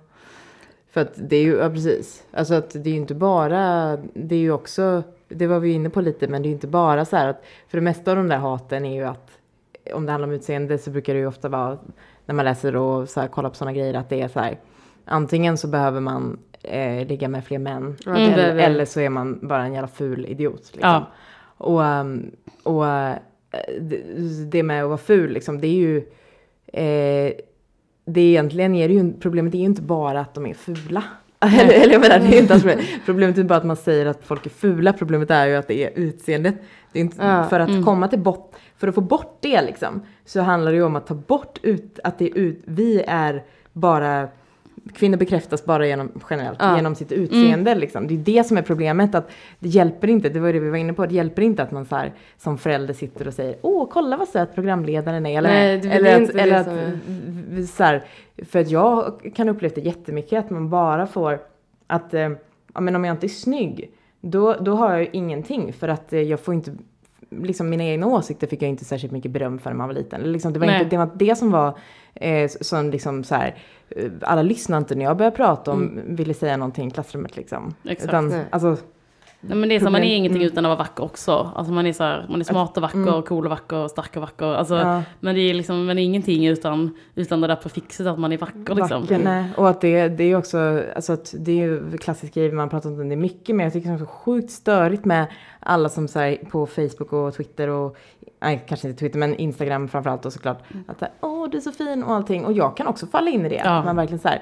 För att det är ju precis. Alltså att det är ju inte bara, det är ju också, det var vi inne på lite, men det är ju inte bara så här att för det mesta av de där haten är ju att om det handlar om utseende så brukar det ju ofta vara när man läser och så här, kollar på sådana grejer att det är så här, antingen så behöver man ligga med fler män eller så är man bara en jävla ful idiot liksom. Ja. Och det med att vara ful liksom, det är ju det egentligen är det ju, problemet är ju inte bara att de är fula. Eller jag menar, det är inte alls problemet är bara att man säger att folk är fula. Problemet är ju att det är utseendet. Det är inte, för att komma till bort, för att få bort det liksom, så handlar det ju om att ta bort ut, att det är ut, vi är bara, kvinnor bekräftas bara genom, generellt, genom sitt utseende liksom. Det är det som är problemet, att det hjälper inte, det var det vi var inne på, det hjälper inte att man så här, som förälder sitter och säger, åh kolla vad söt programledaren är, eller, nej, det eller inte att, det eller att är. Så här, för att jag kan uppleva det jättemycket att man bara får att, ja men om jag inte är snygg då har jag ju ingenting, för att jag får inte, liksom mina egna åsikter fick jag inte särskilt mycket beröm för när man var liten. Liksom, det var inte, det var det som var som liksom så här, alla lyssnade inte när jag började prata om ville säga någonting i klassrummet liksom. Exakt. Utan, alltså, nej, men det är så, man är ingenting utan att vara vacker också. Alltså man är så här, man är smart och vacker, cool och vacker och stark och vacker. Alltså, men det är liksom, men det är ingenting utan det där prefixet att man är vacker liksom. Vacker, nej. Och att det är också, alltså att det är ju klassisk grej man pratar om det mycket, men jag tycker det är så sjukt störigt med alla som så här, på Facebook och Twitter och nej, kanske inte Twitter, men Instagram framförallt och såklart att åh du är så fin och allting, och jag kan också falla in i det att man verkligen så här,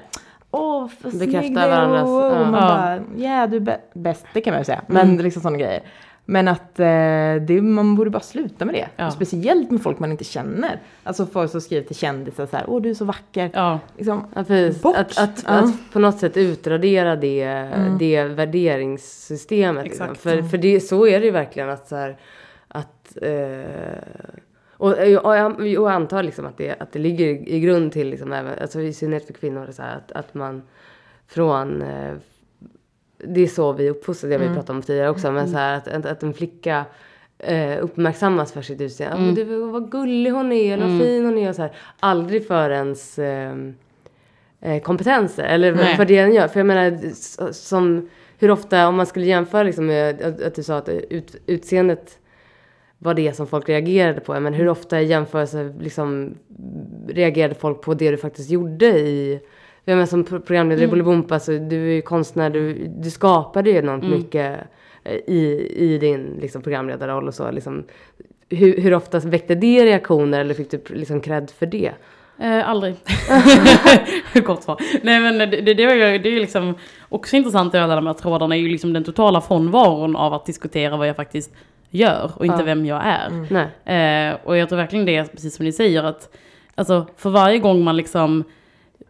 åh, vad snygg varandras. Och man bara, du är bäst, det kan man ju säga. Men liksom sådana grejer. Men att man borde bara sluta med det. Ja. Speciellt med folk man inte känner. Alltså folk som skriver till kändisar så här, åh, du är så vacker. Ja. Liksom, bort. Att på något sätt utradera det värderingssystemet. Liksom. För det, så är det ju verkligen att så här, att... Och jag antar liksom att det ligger i grund till liksom, även, alltså i synnerhet för kvinnor så här, att man från, det är så vi uppfostrar, det vi pratade om tidigare också, men så här, att en flicka uppmärksammas för sitt utseende, vad gullig hon är, vad fin hon är, och så här, aldrig för ens kompetenser eller för det den gör, för jag menar, som hur ofta, om man skulle jämföra liksom, med att du sa att utseendet vad det är som folk reagerade på. Men hur ofta i jämförelse liksom, reagerade folk på det du faktiskt gjorde i... Jag menar, som programledare i Bolibompa, så du är ju konstnär, du skapade ju något mycket i din liksom, programledarroll och så. Liksom, hur ofta väckte det reaktioner eller fick du liksom cred för det? Aldrig. Kort svar. Nej, men det är ju liksom också intressant att göra med trådarna är ju liksom den totala frånvaron av att diskutera vad jag faktiskt gör och inte vem jag är. Och jag tror verkligen det är precis som ni säger, att alltså, för varje gång man liksom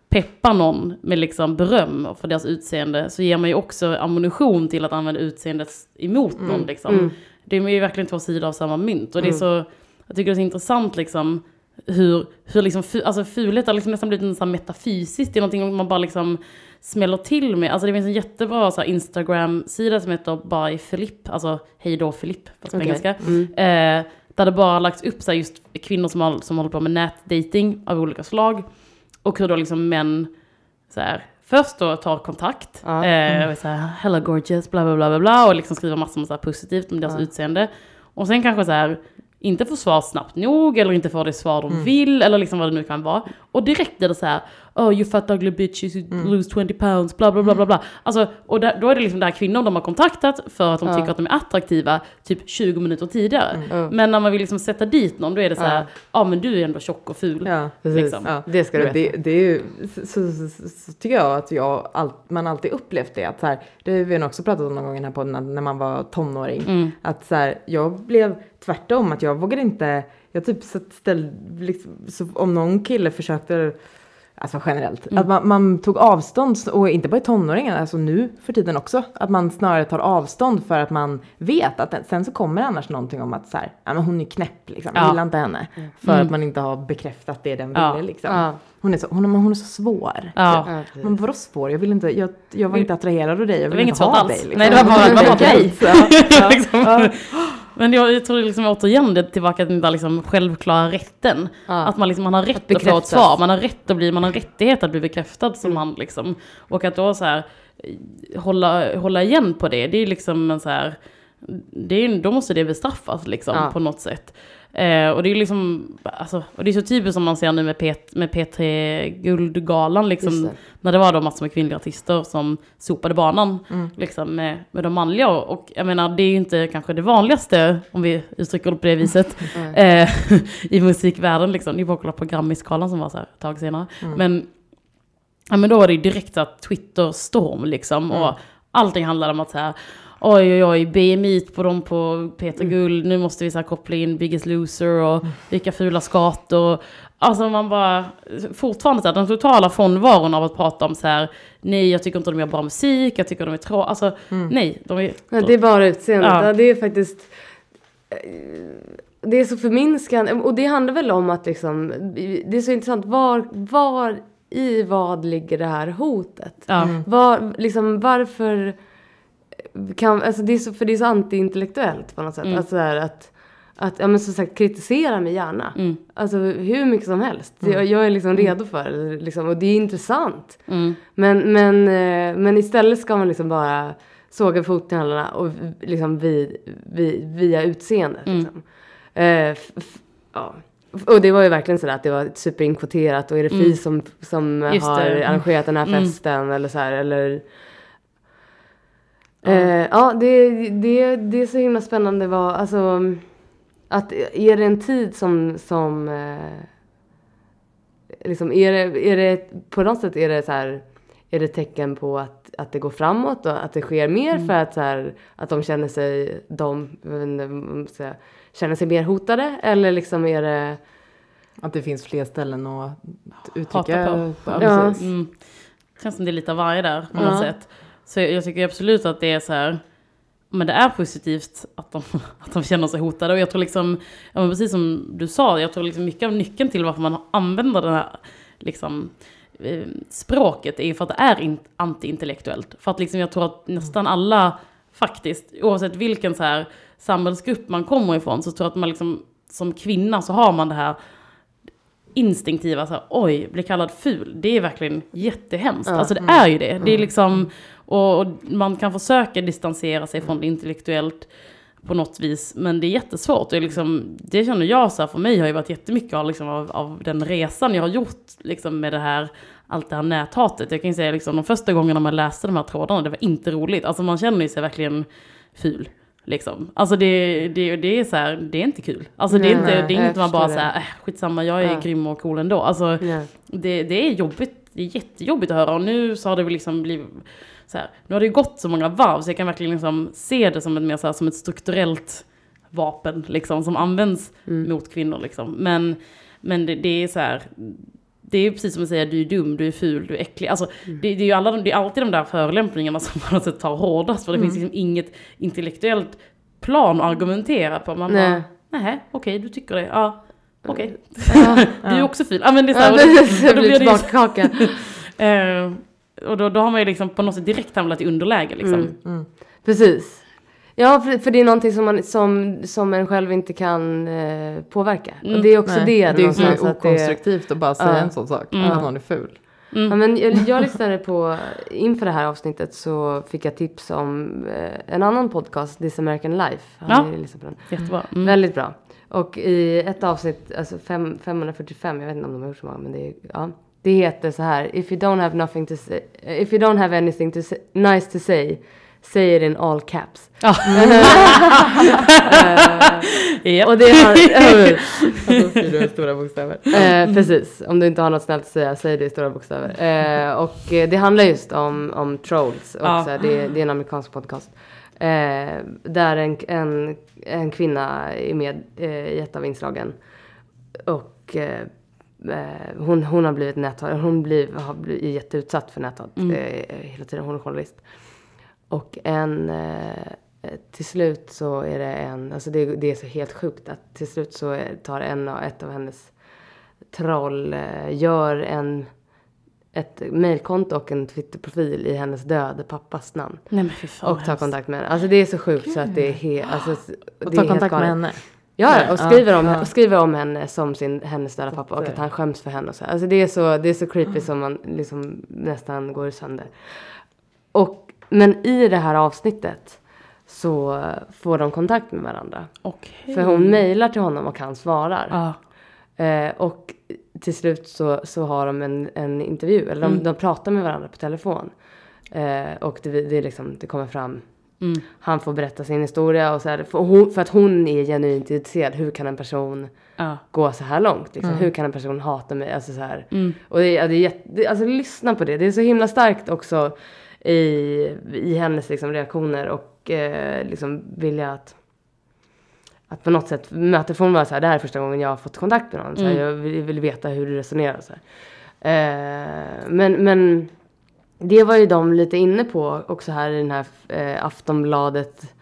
peppar någon med liksom beröm för deras utseende, så ger man ju också ammunition till att använda utseendet emot någon liksom. Det är ju verkligen två sidor av samma mynt, och det är så, jag tycker det är så intressant liksom, hur liksom, alltså fulhet har liksom nästan blivit en sån här metafysiskt, det är någonting man bara liksom smäller till med. Alltså det finns en jättebra så här Instagram-sida som heter By Philipp, alltså hej då Philipp fast på engelska. Där det bara lagts upp så här, just kvinnor som håller på med nätdating av olika slag, och hur då liksom män så här, först då tar kontakt och så här, hello gorgeous, bla bla bla bla, och liksom skriver massor så här positivt om deras utseende, och sen kanske så här inte får svar snabbt nog, eller inte får det svar de vill, eller liksom vad det nu kan vara. Och direkt är det så här, oh you fat ugly bitch, you lose 20 pounds, bla bla bla bla bla. Alltså, och där, då är det liksom där kvinnor de har kontaktat för att de tycker att de är attraktiva typ 20 minuter tidigare. Men när man vill liksom sätta dit någon, då är det så här, men du är ändå tjock och ful. Ja, liksom. Det ska du veta. Det är ju, så tycker jag att man alltid upplevt det. Att så här, det har vi också pratat om någon gång i den här podden, när man var tonåring. Att så här, jag blev... Tvärtom, att jag vågade inte... Jag typ ställde... Liksom, om någon kille försökte... Alltså generellt. Att man tog avstånd. Och inte bara i tonåringar. Alltså nu för tiden också. Att man snarare tar avstånd för att man vet. Att sen så kommer annars någonting om att så här... Ja, men hon är knäpp liksom. Jag gillar inte henne. För att man inte har bekräftat det den ville liksom. Hon är så svår. Men vadå svår? Jag vill inte... Jag var inte attraherad av dig. Jag vill inte ha dig. Liksom. Nej, det var bara grej. Men jag tror liksom återigen det tillbaka till den där liksom självklara rätten. Att man, liksom, man har rätt att få ett svar. Man har rätt att bli, man har rättighet att bli bekräftad som man liksom. Och att då så här, hålla igen på det. Det är liksom en så här, då måste det bestraffas liksom på något sätt. Och det är liksom, alltså, och det är så typiskt som man ser nu med P3 Guldgalan liksom, när det var då massor med kvinnliga artister som sopade banan liksom, med de manliga, och jag menar det är ju inte kanske det vanligaste, om vi uttrycker det på det viset, i musikvärlden liksom. Ni bara kollar på Grammisgalan som var så här ett tag senare, men ja, men då var det ju direkt att Twitter-storm liksom, och allting handlade om att så här, oj, BMI på dem på Peter Gull, nu måste vi så här koppla in Biggest Loser och vilka fula skator. Och, alltså man bara, fortfarande så här, den totala frånvaron av att prata om så här, nej jag tycker inte de gör bra musik, jag tycker de är tråkiga, alltså nej. De är, ja, det är bara utseendet, ja, det är faktiskt... Det är så förminskande, och det handlar väl om att liksom, det är så intressant, i vad ligger det här hotet? Ja. Varför kan, alltså det är så, för det är så antiintellektuellt på något sätt. Alltså där, att ja, men som sagt, kritisera mig gärna. Alltså hur mycket som helst. Jag är liksom redo för det liksom, och det är intressant. Men istället ska man liksom bara såga fotknallarna och liksom via utseendet liksom. Ja. Och det var ju verkligen så att det var superinkvoterat, och är det Fi som har arrangerat den här festen eller så här, eller ja, det är så himla spännande vad, alltså, att är det en tid som liksom är det på något sätt, är det så här, är det tecken på att det går framåt och att det sker mer för att så här, att de känner sig mer hotade, eller liksom är det att det finns fler ställen att uttrycka på. Ja. Det känns som det är lite av varje där på något sätt. Så jag tycker absolut att det är så här, men det är positivt att de känner sig hotade, och jag tror liksom, ja, men precis som du sa, jag tror liksom mycket av nyckeln till varför man använder den här liksom språket är för att det är antiintellektuellt, för att liksom jag tror att nästan alla faktiskt, oavsett vilken så här samhällsgrupp man kommer ifrån, så tror jag att man liksom, som kvinna så har man det här instinktiva så här, oj, blir kallad ful, det är verkligen jättehemskt, alltså det är ju det, det är liksom, och man kan försöka distansera sig från det intellektuellt på något vis, men det är jättesvårt, och liksom, det känner jag så här, för mig har ju varit jättemycket av den resan jag har gjort liksom, med det här, allt det här näthatet. Jag kan ju säga liksom, de första gångerna man läste de här trådarna, det var inte roligt, alltså man känner ju sig verkligen ful liksom, alltså det är så här, det är inte kul, alltså det är inte, nej, det är inte man bara så här, skitsamma, jag är grym och cool ändå, alltså det är jobbigt, det är jättejobbigt att höra, och nu så har det väl liksom blivit så här, nu har det ju gått så många varv, så jag kan verkligen liksom se det som ett mer så här, som ett strukturellt vapen liksom, som används mot kvinnor liksom, men det är så här, det är ju precis som att säga, du är dum, du är ful, du är äcklig. Alltså, det är ju alla, det är alltid de där förolämpningarna som man alltså tar hårdast. För det finns liksom inget intellektuellt plan att argumentera på. Man bara, nej, okej, du tycker det. Ja, okej. Du är också ful. Ja, men det är så här. Och då blir det bakkaka. Och då har man ju liksom på något sätt direkt hamnat i underläge. Liksom. Precis. Ja, för det är någonting som en själv inte kan påverka. Och det är också det är ju okonstruktivt att bara säga en sån sak. Att någon är ful. Ja, men jag lyssnade på, inför det här avsnittet så fick jag tips om en annan podcast, This American Life. Jättebra. Väldigt bra. Och i ett avsnitt, alltså 545, jag vet inte om de har gjort så många, men det är, ja. Det heter så här, if you don't have anything to say, nice to say, say it in all caps. Och det har alltså, stora bokstäver. Precis, om du inte har något snällt att säga, säg det i stora bokstäver. Och det handlar just om trolls och så här, det är en amerikansk podcast där en kvinna är med i ett av inslagen, och hon har blivit näthat, hon har blivit jätteutsatt för näthat hela tiden, hon är journalist. Och till slut så är det alltså det är så helt sjukt att till slut så tar ett av hennes troll, gör ett mejlkonto och en Twitterprofil i hennes döde pappas namn. Nej, men fy fan, och tar kontakt med henne. Alltså det är så sjukt så att det är och tar kontakt med henne. Ja, och skriver om henne som hennes döda pappa, och att han skäms för henne och så. Alltså det är så creepy som man liksom nästan går sönder. Men i det här avsnittet så får de kontakt med varandra. Okay. För hon mejlar till honom och han svarar. Och till slut så har de en intervju. Eller de pratar med varandra på telefon. Och det kommer fram. Mm. Han får berätta sin historia. Och så här, för att hon är genuint intresserad. Hur kan en person gå så här långt? Liksom? Mm. Hur kan en person hata mig? Alltså, så här. Mm. Och lyssna på det. Det är så himla starkt också i hennes liksom, reaktioner. Och vilja att på något sätt möter hon var så här, det här är första gången jag har fått kontakt med någon. Så här, jag vill veta hur du resonerar. Så här. Men det var ju de lite inne på också här i den här Aftonbladet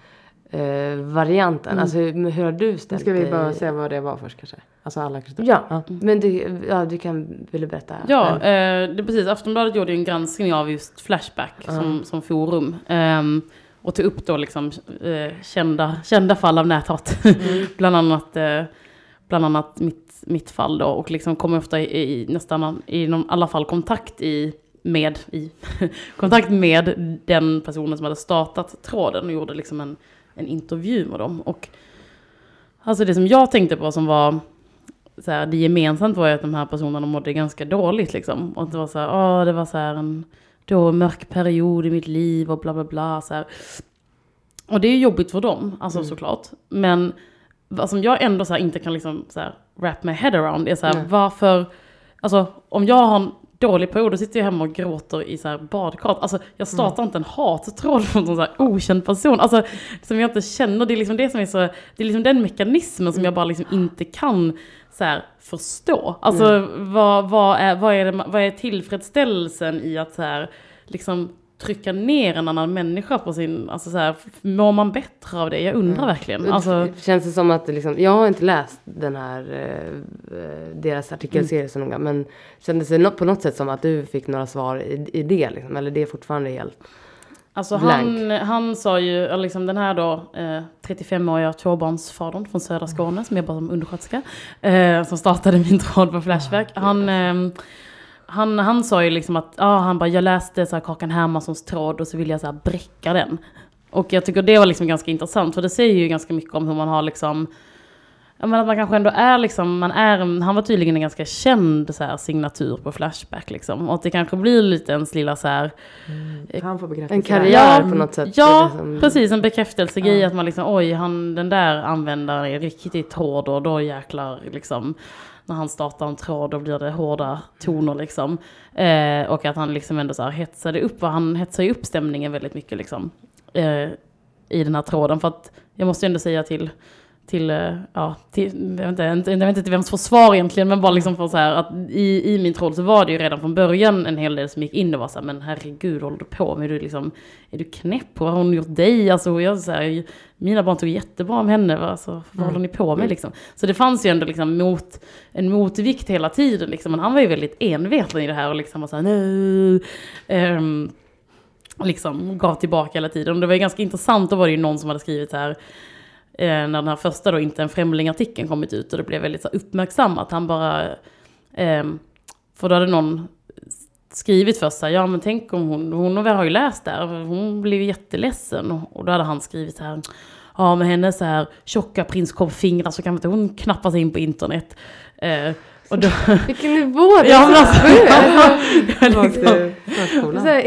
varianten. Alltså hur har du ställt dig? Ska vi bara se vad det var först kanske? Alltså alla kriterier. Ja, men du vill du berätta? Ja, det är precis. Aftonbladet gjorde ju en granskning av just Flashback som forum. Och tog upp då liksom kända fall av näthat. Bland annat mitt fall då. Och liksom kommer ofta nästan i alla fall kontakt med den personen som hade startat tråden och gjorde liksom en intervju med dem. Och alltså det som jag tänkte på som var så här, det gemensamt var ju att de här personerna mådde ganska dåligt liksom. Och det var så här, det var så här en mörk period i mitt liv och bla bla bla så här. Och det är jobbigt för dem, alltså såklart. Men vad som jag ändå så här, inte kan liksom så här wrap my head around är så här, varför, alltså om jag har en dålig period, då sitter jag hemma och gråter i så här badkart. Alltså jag startar inte en hattråd från en så här okänd person, alltså som jag inte känner. Det är liksom det som är så, det är liksom den mekanismen som jag bara liksom inte kan så här förstå. Alltså vad är tillfredsställelsen i att så här liksom trycka ner en annan människa på sin, alltså så här, mår man bättre av det? Jag undrar verkligen. Alltså, det känns det som att liksom, jag har inte läst den här deras artikelserie så noga, men kändes det på något sätt som att du fick några svar i det liksom, eller det är fortfarande helt alltså blank. Han sa ju liksom den här då 35-åriga tvåbarnsfadern från södra Skåne som jobbar som undersköterska som startade min tråd på Flashback. Han sa ju liksom att han bara, jag läste så här Kakan Hermanssons tråd och så vill jag så här bräcka den. Och jag tycker det var liksom ganska intressant, för det säger ju ganska mycket om hur man har liksom, jag menar, att man kanske ändå är liksom, han var tydligen en ganska känd så här signatur på Flashback liksom, och det kanske blir lite ens lilla så här han får bekräftelse, en karriär på något sätt. Ja, liksom, precis, en bekräftelse grej att man liksom, oj, han, den där användaren är riktigt hård och då jäklar liksom. När han startar en tråd då blir det hårda toner liksom. Och att han liksom ändå så här hetsade upp. Han hetsade ju upp stämningen väldigt mycket liksom. I den här tråden. För att jag måste ju ändå säga till jag vet inte till vems försvar egentligen. Men bara liksom för så här att i min tråd så var det ju redan från början en hel del som gick in och var så här, men herregud, håller du på med? Är du knäpp? Vad har hon gjort dig? Alltså, jag så här, mina barn tog jättebra om henne. Alltså, vad håller ni på med? Liksom? Så det fanns ju ändå liksom en motvikt hela tiden. Liksom. Men han var ju väldigt enveten i det här och liksom var så här, nej. Liksom gav tillbaka hela tiden. Och det var ju ganska intressant. Då var det ju någon som hade skrivit här när den här första då Inte en främling-artikeln kommit ut, och det blev väldigt så uppmärksammat. Han bara, för då hade någon skrivit först så här, ja men tänk om hon och vi har ju läst där, hon blev jätteledsen, och då hade han skrivit så här, ja men henne så här tjocka prinskoppfingrar så kan inte hon knappa sig in på internet. Och då, vilken nivå det är.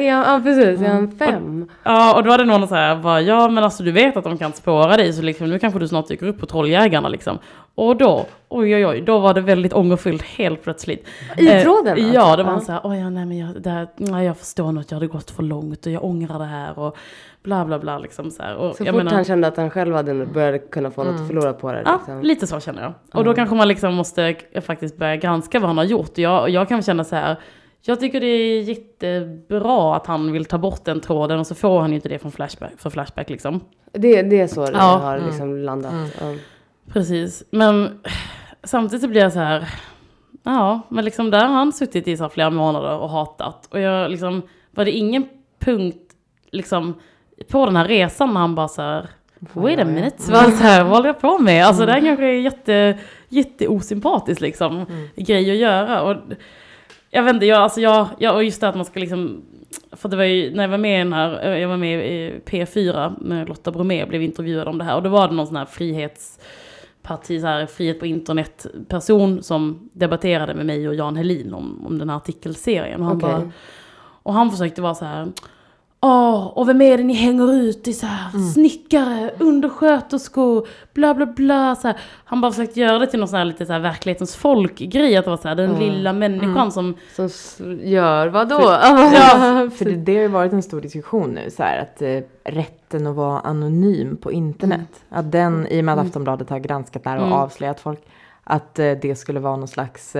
Ja, precis. Jag är en 5. Ja, och då var det någon så här, bara, ja men alltså du vet att de kan spåra dig, så liksom, nu kanske du snart dyker upp på Trolljägarna liksom. Och då, oj, då var det väldigt ångerfyllt helt plötsligt. I tråden? Ja, det var så här, jag förstår nog att jag hade gått för långt och jag ångrar det här och bla bla bla liksom så här. Och så jag fort han kände att han själv hade börjat kunna få något att förlora på det liksom. Ja, lite så känner jag. Och då kanske man liksom måste faktiskt börja granska vad han har gjort. Jag kan känna så här, jag tycker det är jättebra att han vill ta bort den tråden, och så får han ju inte det från Flashback liksom. Det är så det har liksom landat. Precis, men samtidigt så blir jag så här, men liksom där har han suttit i så här flera månader och hatat, och jag liksom, var det ingen punkt liksom på den här resan när han bara så här, wait a minute, vad håller jag på med? Alltså det här kanske är jätte osympatiskt liksom grej att göra, och jag vet inte, och just det att man ska liksom för det var ju, när jag var med i den här, jag var med i P4 med Lotta Bromé, blev intervjuad om det här, och då var det någon sån här frihetsparti, så här, frihet på internet person som debatterade med mig och Jan Helin om den här artikelserien, och han bara, och han försökte vara så här, och vem är det ni hänger ut i så här, snickare, undersköterskor, bla bla bla, så här. Han bara försökte göra det till någon sån här lite så här verklighetens folkgrej, att det var så här, den lilla människan som gör vad då? För det har ju varit en stor diskussion nu så här, att rätten att vara anonym på internet, att den, i och med att Aftonbladet har granskat där och avslöjat folk, att det skulle vara någon slags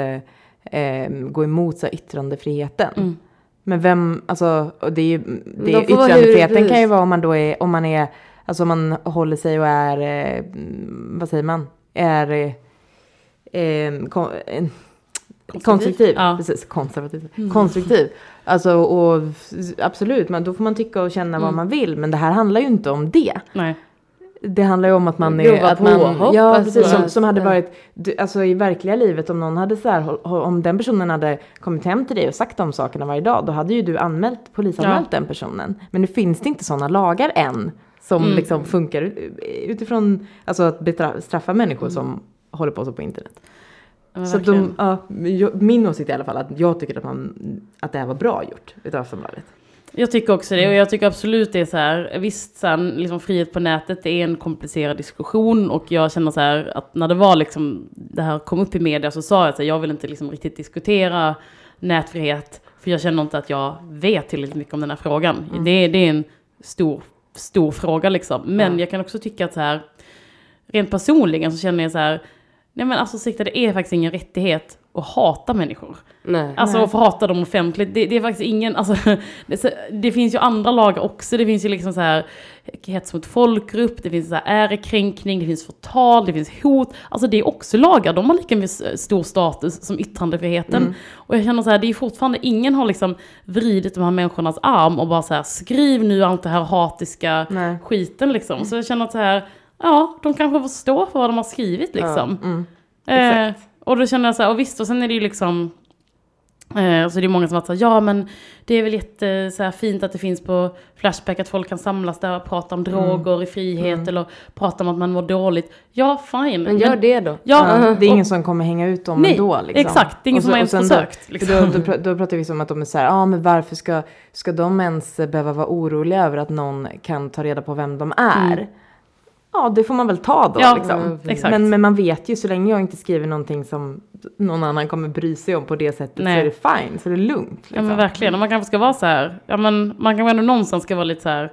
gå emot så här, yttrandefriheten. Men vem, alltså, och det är yttrandefriheten kan ju vara om man är, alltså om man håller sig och är, vad säger man, är konstruktiv. Ja. Precis, konservativ. Konstruktiv. Alltså, och absolut, men då får man tycka och känna vad man vill, men det här handlar ju inte om det. Nej. Det handlar ju om att man är, att man, ja, precis, som hade varit, alltså i verkliga livet, om någon hade så här, om den personen hade kommit hem till dig och sagt de sakerna varje dag, då hade ju du polisanmält den personen. Men nu finns det inte sådana lagar än som liksom funkar utifrån, alltså att straffa människor som håller på så på internet. Ja, så min åsikt i alla fall, att jag tycker att det här var bra gjort utav Aftonbladet. Jag tycker också det, och jag tycker absolut det är så här, visst så här, liksom frihet på nätet är en komplicerad diskussion, och jag känner så här att när det var liksom, det här kom upp i media, så sa jag att jag vill inte liksom riktigt diskutera nätfrihet, för jag känner inte att jag vet tillräckligt mycket om den här frågan. Det är en stor fråga liksom, men jag kan också tycka att så här, rent personligen så känner jag så här, nej men alltså sikta, det är faktiskt ingen rättighet och hata människor. Nej, alltså att hata dem offentligt. Det är faktiskt ingen, alltså, det finns ju andra lagar också. Det finns ju liksom så här hets mot folkgrupp, det finns så här ärekränkning, det finns förtal, det finns hot. Alltså det är också lagar, de har lika mycket stor status som yttrandefriheten. Och jag känner så här, det är fortfarande, ingen har liksom vridit de här människornas arm och bara så här, skriv nu allt det här hatiska skiten liksom. Så jag känner att så här, ja, de kanske får stå för vad de har skrivit liksom. Ja, exakt. Och då känner jag så här, och visst, och sen är det ju liksom, så det är många som har varit så här, ja men det är väl jätte så här fint att det finns på Flashback, att folk kan samlas där och prata om droger i frihet, eller prata om att man mår dåligt. Ja, fine. Men gör det då. Ja, det är ingen som kommer hänga ut om då liksom. Exakt, det är ingen som har ens försökt. Liksom. Då pratar vi om att de är så här, men varför ska de ens behöva vara oroliga över att någon kan ta reda på vem de är? Ja, det får man väl ta då. Ja, liksom. Men man vet ju, så länge jag inte skriver någonting som någon annan kommer bry sig om på det sättet, så är det fine, så är det lugnt. Liksom. Ja, men verkligen. Och man kanske ska vara så här, ja men man kanske ändå någonstans ska vara lite så här,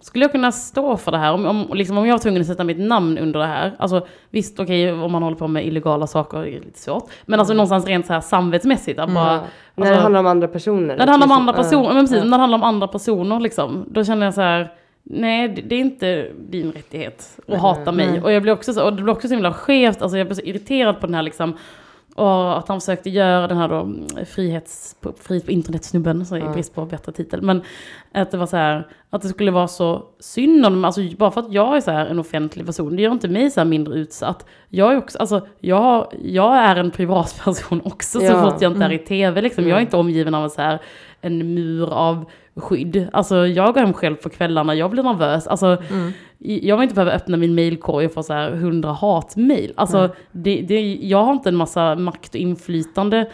skulle jag kunna stå för det här? Om jag var tvungen att sätta mitt namn under det här, alltså visst, okej, om man håller på med illegala saker är det lite svårt. Men alltså någonstans rent så här samvetsmässigt. Alltså, när det handlar om andra personer. När det handlar om andra personer, men precis, när det handlar om andra personer liksom, då känner jag så här, nej, det är inte din rättighet att hata mig. Och jag blir också så, och det blir också så himla skevt. Alltså jag blir så irriterad på den här liksom, och att han försökte göra den här då frihet på internetsnubben, så i brist på bättre titel. Men att det var så här, att det skulle vara så synd om, alltså bara för att jag är så här en offentlig person, det gör inte mig så här mindre utsatt. Jag är också, alltså jag är en privatperson också, så fort jag inte är i TV liksom. Jag är inte omgiven av så här en mur av skydd. Alltså jag går hem själv på kvällarna, jag blir nervös. Alltså jag vill inte behöva öppna min mailkorg och få så här 100 hatmail. Alltså jag har inte en massa makt och inflytande,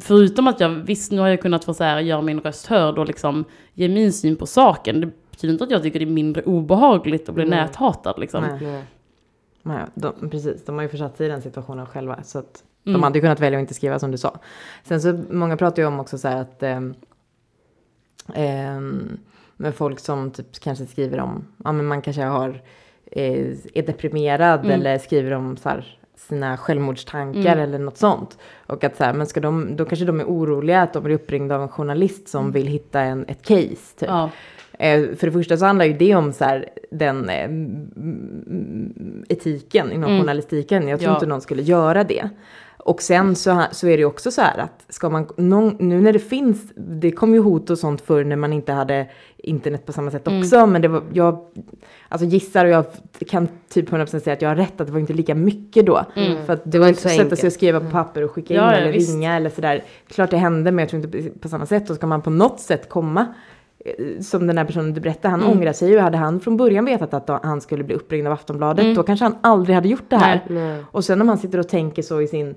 förutom att jag, visst, nu har jag kunnat få så här, göra min röst hörd och liksom ge min syn på saken. Det betyder inte att jag tycker det är mindre obehagligt att bli näthatad liksom. Nej, precis, de har ju försatt sig i den situationen själva, så att de hade ju kunnat välja att inte skriva, som du sa. Sen så, många pratar ju om också så här att med folk som typ kanske skriver om, ja men man kanske har är deprimerad eller skriver om så här, sina självmordstankar eller något sånt, och att så här, men ska de, då kanske de är oroliga att de blir uppringda av en journalist som vill hitta ett case typ. För det första så handlar ju det om så här, den etiken inom journalistiken. Jag tror inte någon skulle göra det. Och sen så är det ju också så här att ska man, nu när det finns, det kom ju hot och sånt förr när man inte hade internet på samma sätt också. Men det var, jag alltså gissar och jag kan typ 100% säga att jag har rätt att det var inte lika mycket då. För att det var inte så enkelt. Sätta sig och skriva på papper och skicka in eller ringa eller sådär. Klart det hände, men jag tror inte på samma sätt. Och ska man på något sätt komma, som den här personen du berättade, han ångrar sig ju. Hade han från början vetat att han skulle bli uppringd av Aftonbladet, då kanske han aldrig hade gjort det här. Nej. Och sen om han sitter och tänker så i sin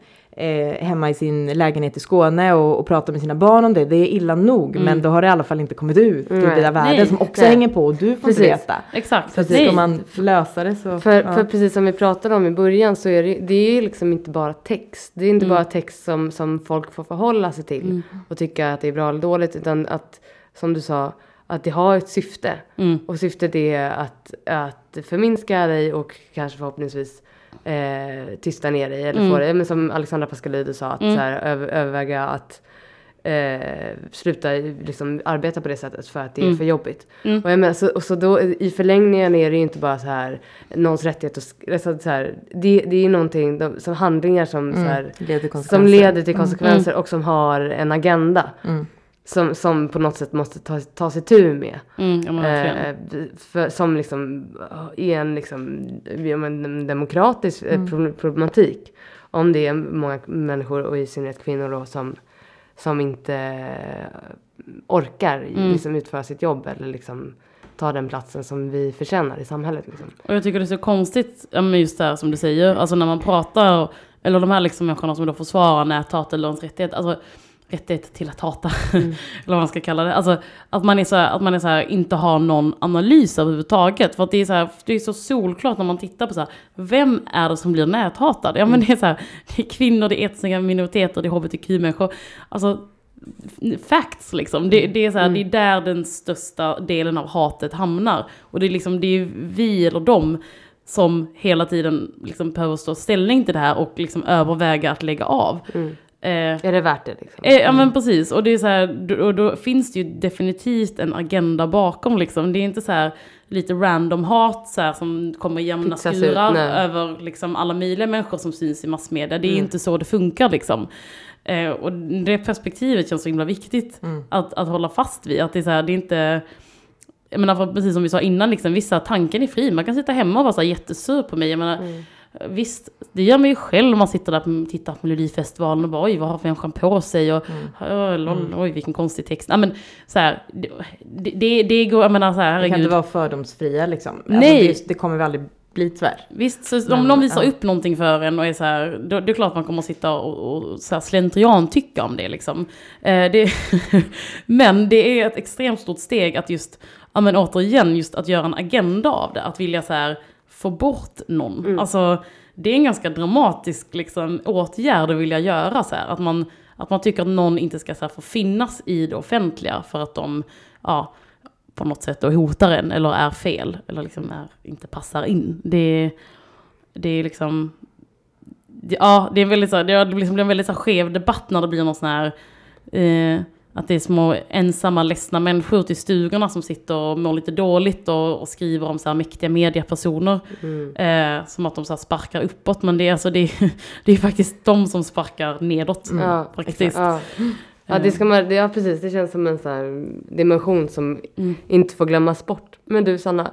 hemma i sin lägenhet i Skåne och pratar med sina barn om det, det är illa nog, men då har det i alla fall inte kommit ut i det där världen som också hänger på och du får inte veta. Exakt. Så ska man lösa det så... För precis som vi pratade om i början så är det är ju liksom inte bara text. Det är inte bara text som folk får förhålla sig till och tycka att det är bra eller dåligt, utan att, som du sa, att det har ett syfte. Och syftet är att förminska dig och kanske förhoppningsvis tysta ner dig. Eller få dig, men som Alexandra Pascalidou sa, att så här, överväga att sluta liksom, arbeta på det sättet för att det är för jobbigt. Och, jag menar, så då, i förlängningen är det ju inte bara så här, någons rättighet. Och så här, det är ju någonting, som handlingar som, så här, leder till konsekvenser och som har en agenda. Som på något sätt måste ta sig tur med. Som liksom är en liksom, demokratisk problematik. Om det är många människor och i synnerhet kvinnor då, som inte orkar liksom, utföra sitt jobb eller liksom ta den platsen som vi förtjänar i samhället. Liksom. Och jag tycker det är så konstigt just det här som du säger. Alltså när man pratar, eller de här liksom människorna som då försvarar näthat eller någons rättighet. Alltså, rättighet till att hata, eller vad man ska kalla det. Alltså, att man är så här, inte har någon analys överhuvudtaget. För att det är så solklart när man tittar på så här, vem är det som blir näthatad? Ja, men det är så här, det är kvinnor, det är etniska minoriteter, det är hbtq-människor. Alltså, facts liksom. Det är så här, det är där den största delen av hatet hamnar. Och det är liksom, det är vi eller dem som hela tiden liksom behöver stå ställning till det här och liksom överväga att lägga av. Är det värt det liksom? Ja men precis, och det är så här, och då finns det ju definitivt en agenda bakom liksom. Det är inte så här lite random hat så här, som kommer jämna skurar över liksom alla möjliga människor som syns i massmedia. Det är inte så det funkar liksom. Och det perspektivet känns så himla viktigt att hålla fast vid, att det är så här, det är inte, jag menar, för precis som vi sa innan liksom, vissa tanken är fri, man kan sitta hemma och vara så här jättesur på mig, jag menar visst, det gör man ju själv om man sitter där och tittar på Melodifestivalen och bara oj, vad har människan på sig och oj, vilken konstig text. Ja, men så här, det går, jag menar så här, det kan inte vara fördomsfria liksom. Nej. Alltså, det kommer väl aldrig bli tyvärr. Visst, så men, om någon visar upp någonting för en och är så här, då det är klart man kommer sitta och så här slentrian tycka om det liksom. Men det är ett extremt stort steg att just, ja men återigen, just att göra en agenda av det, att vilja så här få bort någon. Alltså, det är en ganska dramatisk liksom, åtgärd att vilja göra så här. Att man tycker att någon inte ska så här, få finnas i det offentliga för att de på något sätt då hotar en eller är fel eller liksom inte passar in. Det är liksom det är väldigt så här, det blir en väldigt så här, skev debatt när det blir någon sån här att det är små ensamma ledsna människor till stugorna som sitter och mår lite dåligt och skriver om så här mäktiga mediepersoner som att de så här sparkar uppåt, men det är alltså det är faktiskt de som sparkar nedåt faktiskt. Ja, det ska man, precis, det känns som en så här dimension som inte får glömmas bort. Men du Sanna,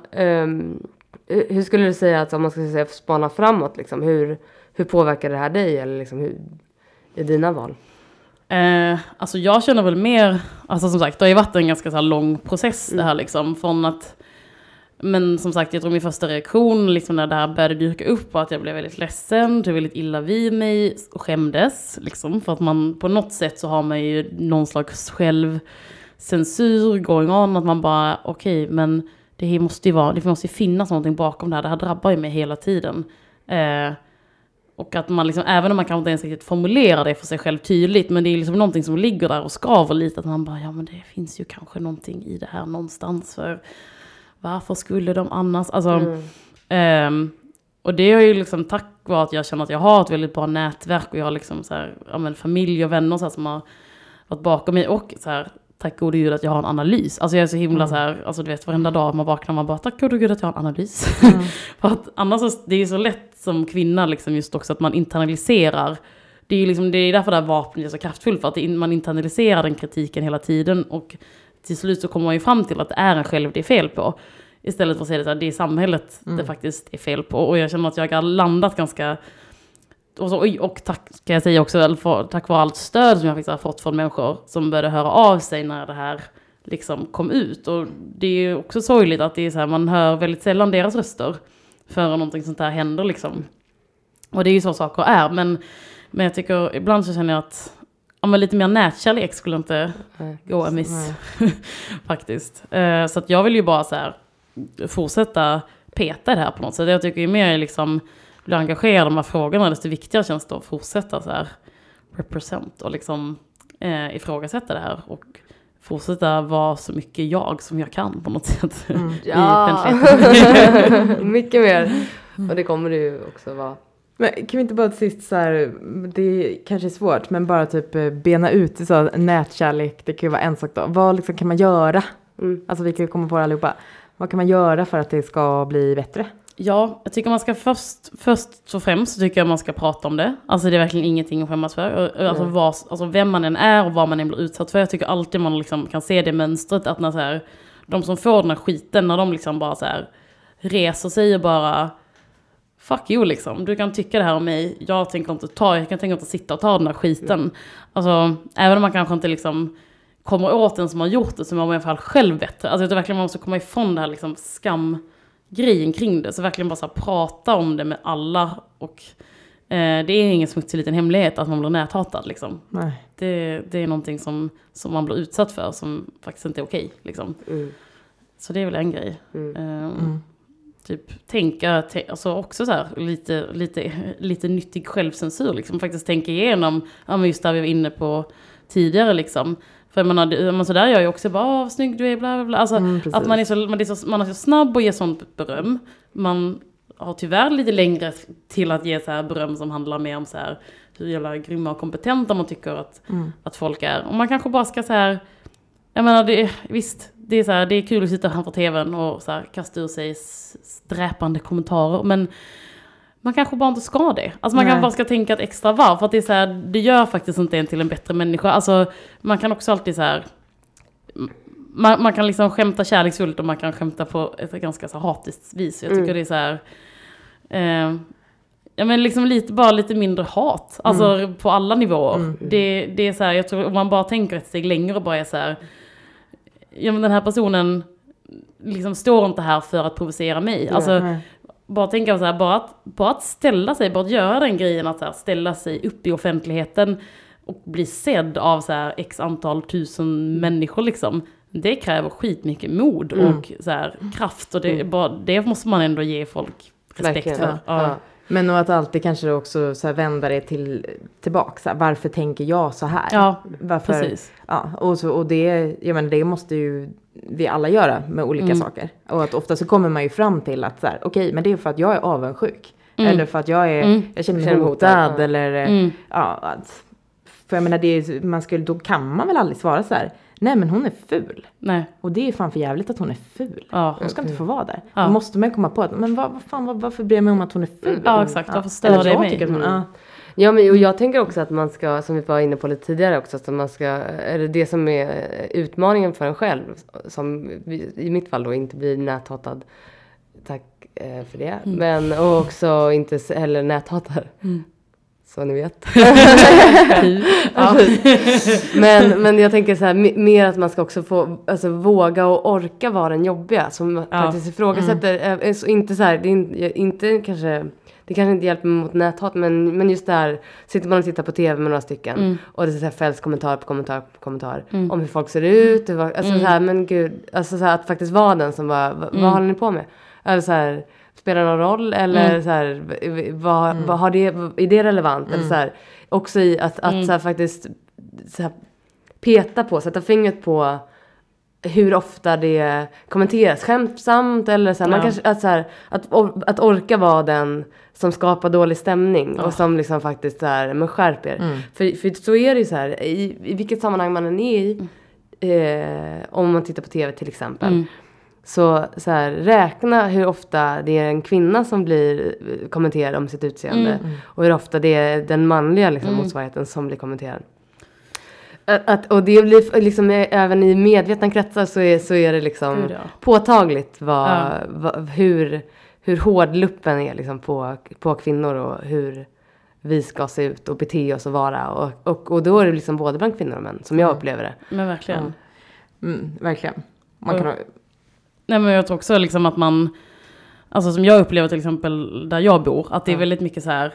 hur skulle du säga att om man ska säga spana framåt liksom, hur påverkar det här dig eller liksom hur i dina val? Alltså jag känner väl mer, alltså som sagt, det har ju varit en ganska så här lång process det här liksom, från att, men som sagt, jag tror min första reaktion liksom när det här började dyka upp var att jag blev väldigt ledsen, tog väldigt illa vid mig och skämdes liksom, för att man på något sätt så har man ju någon slags självcensur going on, att man bara okej, men det måste ju finnas någonting bakom det här drabbar ju mig hela tiden. Och att man liksom, även om man kanske inte ens riktigt formulerar det för sig själv tydligt, men det är liksom någonting som ligger där och skaver lite, att man bara, ja men det finns ju kanske någonting i det här någonstans, för varför skulle de annars? Alltså, och det är ju liksom tack vare att jag känner att jag har ett väldigt bra nätverk och jag har liksom så här, ja men familj och vänner så här, som har varit bakom mig och så här, tack gode gud att jag har en analys. Alltså jag är så himla så här, alltså du vet varenda dag man vaknar man bara tack gode gud att jag har en analys. För att annars det är ju så lätt som kvinna liksom just också att man internaliserar det är ju liksom, det är därför det här vapnet är så kraftfullt, för att man inte analyserar den kritiken hela tiden, och till slut så kommer man ju fram till att det är en själv det är fel på, istället för att säga det så här, det är samhället det faktiskt är fel på. Och jag känner att jag har landat ganska, och tack, ska jag säga också, tack vare allt stöd som jag faktiskt har fått från människor som började höra av sig när det här liksom kom ut. Och det är ju också sorgligt att det är så här, man hör väldigt sällan deras röster för någonting sånt här händer liksom. Och det är ju så saker är, men jag tycker ibland så känner jag att om lite mer nätkärlek skulle inte gå en miss faktiskt. Så att jag vill ju bara så här fortsätta peta det här på något sätt. Jag tycker ju mer jag liksom blir engagerad i de här frågorna, desto viktigare känns det att fortsätta så här represent och liksom ifrågasätta det här och fortsätta vara så mycket jag som jag kan på något sätt. Ja, mycket mer. Och det kommer det ju också vara. Men kan vi inte bara till sist så här, det kanske är svårt, men bara typ bena ut så nätkärlek, det kan ju vara en sak då. Vad liksom kan man göra? Alltså vi kan ju komma på det allihopa. Vad kan man göra för att det ska bli bättre? Ja, jag tycker man ska först och främst så tycker jag man ska prata om det. Alltså det är verkligen ingenting att skämmas för. Alltså, vem man än är och vad man än blir utsatt för. Jag tycker alltid man liksom kan se det mönstret att när så här, de som får den här skiten, när de liksom bara så här reser sig och bara fuck you liksom, du kan tycka det här om mig, jag tänker inte sitta och ta den här skiten. Alltså, även om man kanske inte liksom kommer åt den som har gjort det, så är man i alla fall själv bättre. Alltså, jag tror verkligen man måste komma ifrån det här liksom skamgrejen kring det, så verkligen bara så här, prata om det med alla, och det är ingen smutsig liten hemlighet att man blir näthatad liksom. Nej. Det är någonting som man blir utsatt för, som faktiskt inte är okej liksom. Så det är väl en grej. Typ tänka, alltså också så här, lite nyttig självcensur liksom, faktiskt tänka igenom, ja men just där vi var inne på tidigare liksom, för man så där gör ju också bara snygg du är bla bla bla, alltså att man är så snabb och ger sånt beröm, man har tyvärr lite längre till att ge så här beröm som handlar mer om så här hur jävla grymma och kompetenta man tycker att folk är, och man kanske bara ska så här, jag menar det är så här, det är kul att sitta framför tvn och så här kasta ur sig dräpande kommentarer, men man kanske bara inte ska det. Alltså man kan bara ska tänka ett extra varv, för att det är så här, det gör faktiskt inte en till en bättre människa. Alltså man kan också alltid så här, man kan liksom skämta kärleksfullt och man kan skämta på ett ganska så hatiskt vis. Jag tycker det är så här ja men liksom lite mindre hat, alltså på alla nivåer. Det är så här, jag tror om man bara tänker ett steg längre och bara är så här, ja men den här personen liksom står inte här för att provocera mig. Yeah, alltså bara tänka så här, bara att ställa sig, bara att göra den grejen att så här, ställa sig upp i offentligheten och bli sedd av så här x antal tusen människor liksom. Det kräver skitmycket mod och så här kraft, och det måste man ändå ge folk respekt för. Ja. Men och att alltid kanske också så här vända det tillbaka. Så här, varför tänker jag så här? Ja, varför? Precis. Ja, och det, jag menar, det måste ju vi alla göra med olika saker. Och att ofta så kommer man ju fram till att så här, okej, men det är för att jag är avundsjuk. Eller för att jag känner mig hotad. Eller, för jag menar, då kan man väl aldrig svara så här, nej men hon är ful. Nej. Och det är fan för jävligt att hon är ful. Ja. Hon ska inte få vara där. Ja. Då måste man komma på att, men varför bryr jag mig om att hon är ful? Ja, exakt. Varför ställer det mig? Ja, men jag tänker också att man ska, som vi var inne på lite tidigare också, att man ska, eller det som är utmaningen för en själv, som i mitt fall då inte blir näthatad. Tack för det. Men och också inte heller näthatar. Så ni vet. Men jag tänker så här, mer att man ska också få, alltså, våga och orka vara den jobbiga som faktiskt ifrågasätter. Så inte så här, det kanske inte hjälper mot näthat, men just det här, sitter man och tittar på tv med några stycken och det är så här fälls kommentar på kommentar på kommentar om hur folk ser ut, alltså så här, men gud, alltså så här, att faktiskt vara den som bara, vad håller ni på med? Eller så här, spelar någon roll, eller så här, vad har det, är det relevant? Eller så här, också i att så här, faktiskt så här, peta på, sätta fingret på hur ofta det kommenteras skämtsamt, eller så här, man kanske, att så här, att orka vara den som skapar dålig stämning och som liksom faktiskt så här, men skärper. För så är det ju så här, i vilket sammanhang man än är i, om man tittar på tv till exempel. så här, räkna hur ofta det är en kvinna som blir kommenterad om sitt utseende. Mm. Och hur ofta det är den manliga liksom, motsvarigheten som blir kommenterad. Och det blir liksom, även i medvetna kretsar så är det liksom påtagligt hur hård luppen är liksom, på kvinnor och hur vi ska se ut och bete oss och vara. Och då är det liksom både bland kvinnor och män som jag upplever det. Men verkligen. Mm, verkligen. Man kan ha... Nej, men jag tror också liksom att man, alltså som jag upplever till exempel där jag bor, att det är väldigt mycket så här,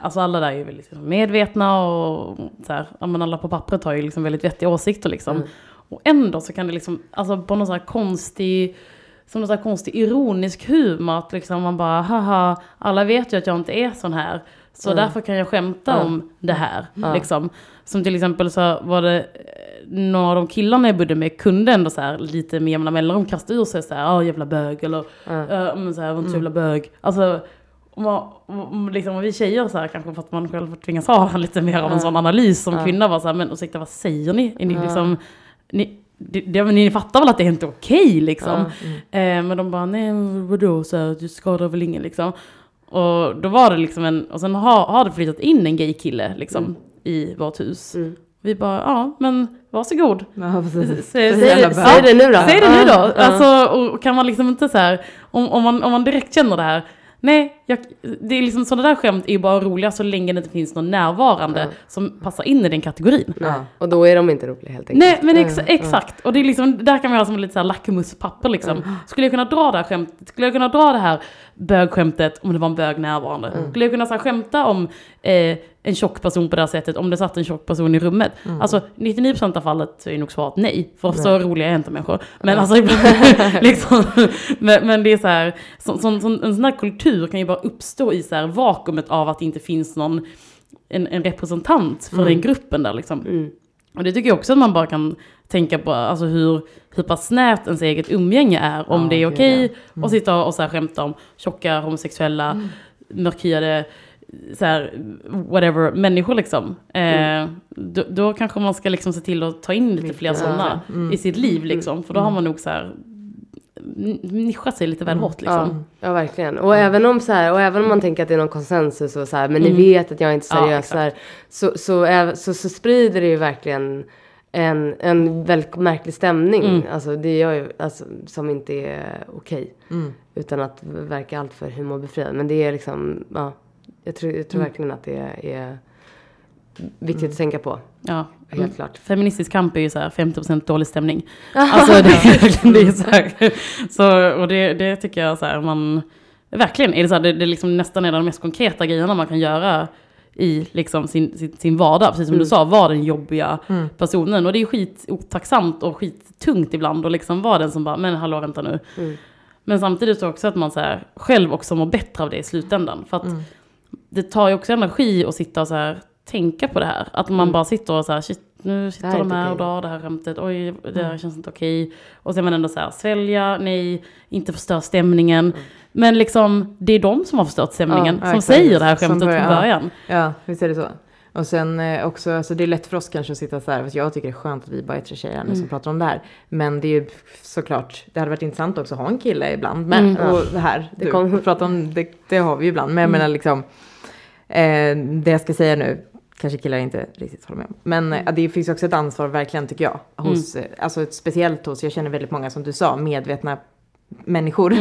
alltså alla där är ju väldigt medvetna och så här, men alla på pappret har ju liksom väldigt vettiga åsikter liksom. Mm. Och ändå så kan det liksom, alltså på någon så här konstig, som någon så här konstig ironisk humor att liksom man bara, haha, alla vet ju att jag inte är sån här. Så därför kan jag skämta om det här. Liksom. Som till exempel så var det några av de killarna jag bodde med kunde ändå så här, lite med jämna mellanrum kasta ur sig så här, jävla bög eller så här, inte jävla bög. Alltså om vi tjejer så här, kanske för att man själv tvingas ha lite mer av en sån analys som kvinna var så här, men ursäkta, vad säger ni? Är ni liksom... Ni fattar väl att det är inte okej liksom. Men de bara, nej vadå, så här, du skadar väl ingen liksom. Och då var det liksom och sen har det flyttat in en gay kille liksom i vårt hus. Mm. Vi bara, men varsågod. Ja, säg det nu då. Säg det nu då. Alltså, och kan man liksom inte så här, om man direkt känner det här, nej, det är liksom sådana där skämt är ju bara roliga så länge det inte finns någon närvarande som passar in i den kategorin. Ja. Och då är de inte roliga helt enkelt. Nej, men exakt. Och det är liksom, där kan man göra som lite så här lackmuspapper liksom. Skulle jag kunna dra det här skämtet? Skulle jag kunna dra det här bögskämtet om det var en bög närvarande? Skulle jag kunna så här, skämta om en tjock person på det här sättet om det satt en tjock person i rummet? Alltså 99% av fallet så är nog svaret nej. För så roliga är inte människor. Men alltså liksom, men det är så här, en sån här kultur kan ju bara uppstå i så här vakuumet av att det inte finns någon en representant för den gruppen där liksom. Och det tycker jag också att man bara kan tänka på, alltså hur pass snävt ens eget umgänge är, om det är okej att sitta och så här skämta om tjocka, homosexuella, mörkhyade, så här whatever människor liksom. Då kanske man ska liksom se till att ta in lite fler sådana i sitt liv liksom, för då har man nog så här nischat sig lite väl hårt liksom. Ja, verkligen. Och även om så här, och även om man tänker att det är någon konsensus och så här, men ni vet att jag är inte seriös här, så sprider det ju verkligen en väldigt märklig stämning. Alltså det gör ju, alltså, som inte är okej. Utan att verka allt för humorbefriad, men det är liksom jag tror verkligen att det är viktigt att tänka på. Ja, helt klart. Feministisk kamp är ju så här 50% dålig stämning. Alltså det är så här. Så, och det tycker jag så här, man verkligen är det så här, det liksom nästan är de mest konkreta grejerna man kan göra i liksom sin vardag, precis som du sa, var den jobbiga personen, och det är skitotacksamt och skittungt ibland och liksom var den som bara, men hallå, vänta nu. Men samtidigt så också att man så här själv också mår bättre av det i slutändan, för att det tar ju också energi att sitta och så här tänka på det här. Att man bara sitter och så här, shit, nu sitter de här och drar det här skämtet. Oj, det här känns inte okej. Och sen man ändå så här, svälja, nej, inte förstör stämningen. Men liksom, det är de som har förstört stämningen som säger det här skämtet från början. Ja, visst är det så. Och sen också, alltså det är lätt för oss kanske att sitta så här, för jag tycker det är skönt att vi bara är tre tjejer som pratar om det här. Men det är ju såklart, det hade varit intressant också att ha en kille ibland. Men, och det här, du kommer prata om, det har vi ju ibland. Men jag menar liksom, det jag ska säga nu, kanske killar inte riktigt håller med om. Men det finns också ett ansvar verkligen, tycker jag. Hos, alltså speciellt hos, jag känner väldigt många, som du sa, medvetna människor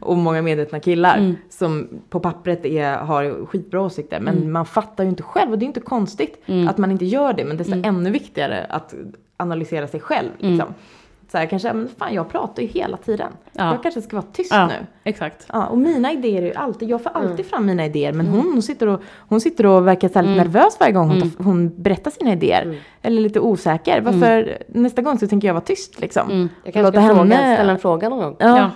och många medvetna killar som på pappret har skitbra åsikter, men man fattar ju inte själv, och det är inte konstigt att man inte gör det, men det är ännu viktigare att analysera sig själv liksom. Så här, kanske, men fan, jag pratar ju hela tiden. Ja. Jag kanske ska vara tyst nu. Exakt. Ja, och mina idéer är ju alltid, jag får alltid fram mina idéer, men hon sitter och verkar så här lite nervös varje gång hon berättar sina idéer. Eller lite osäker. Varför nästa gång så tänker jag vara tyst liksom. Jag kanske ska ställa en fråga någon gång. Ja,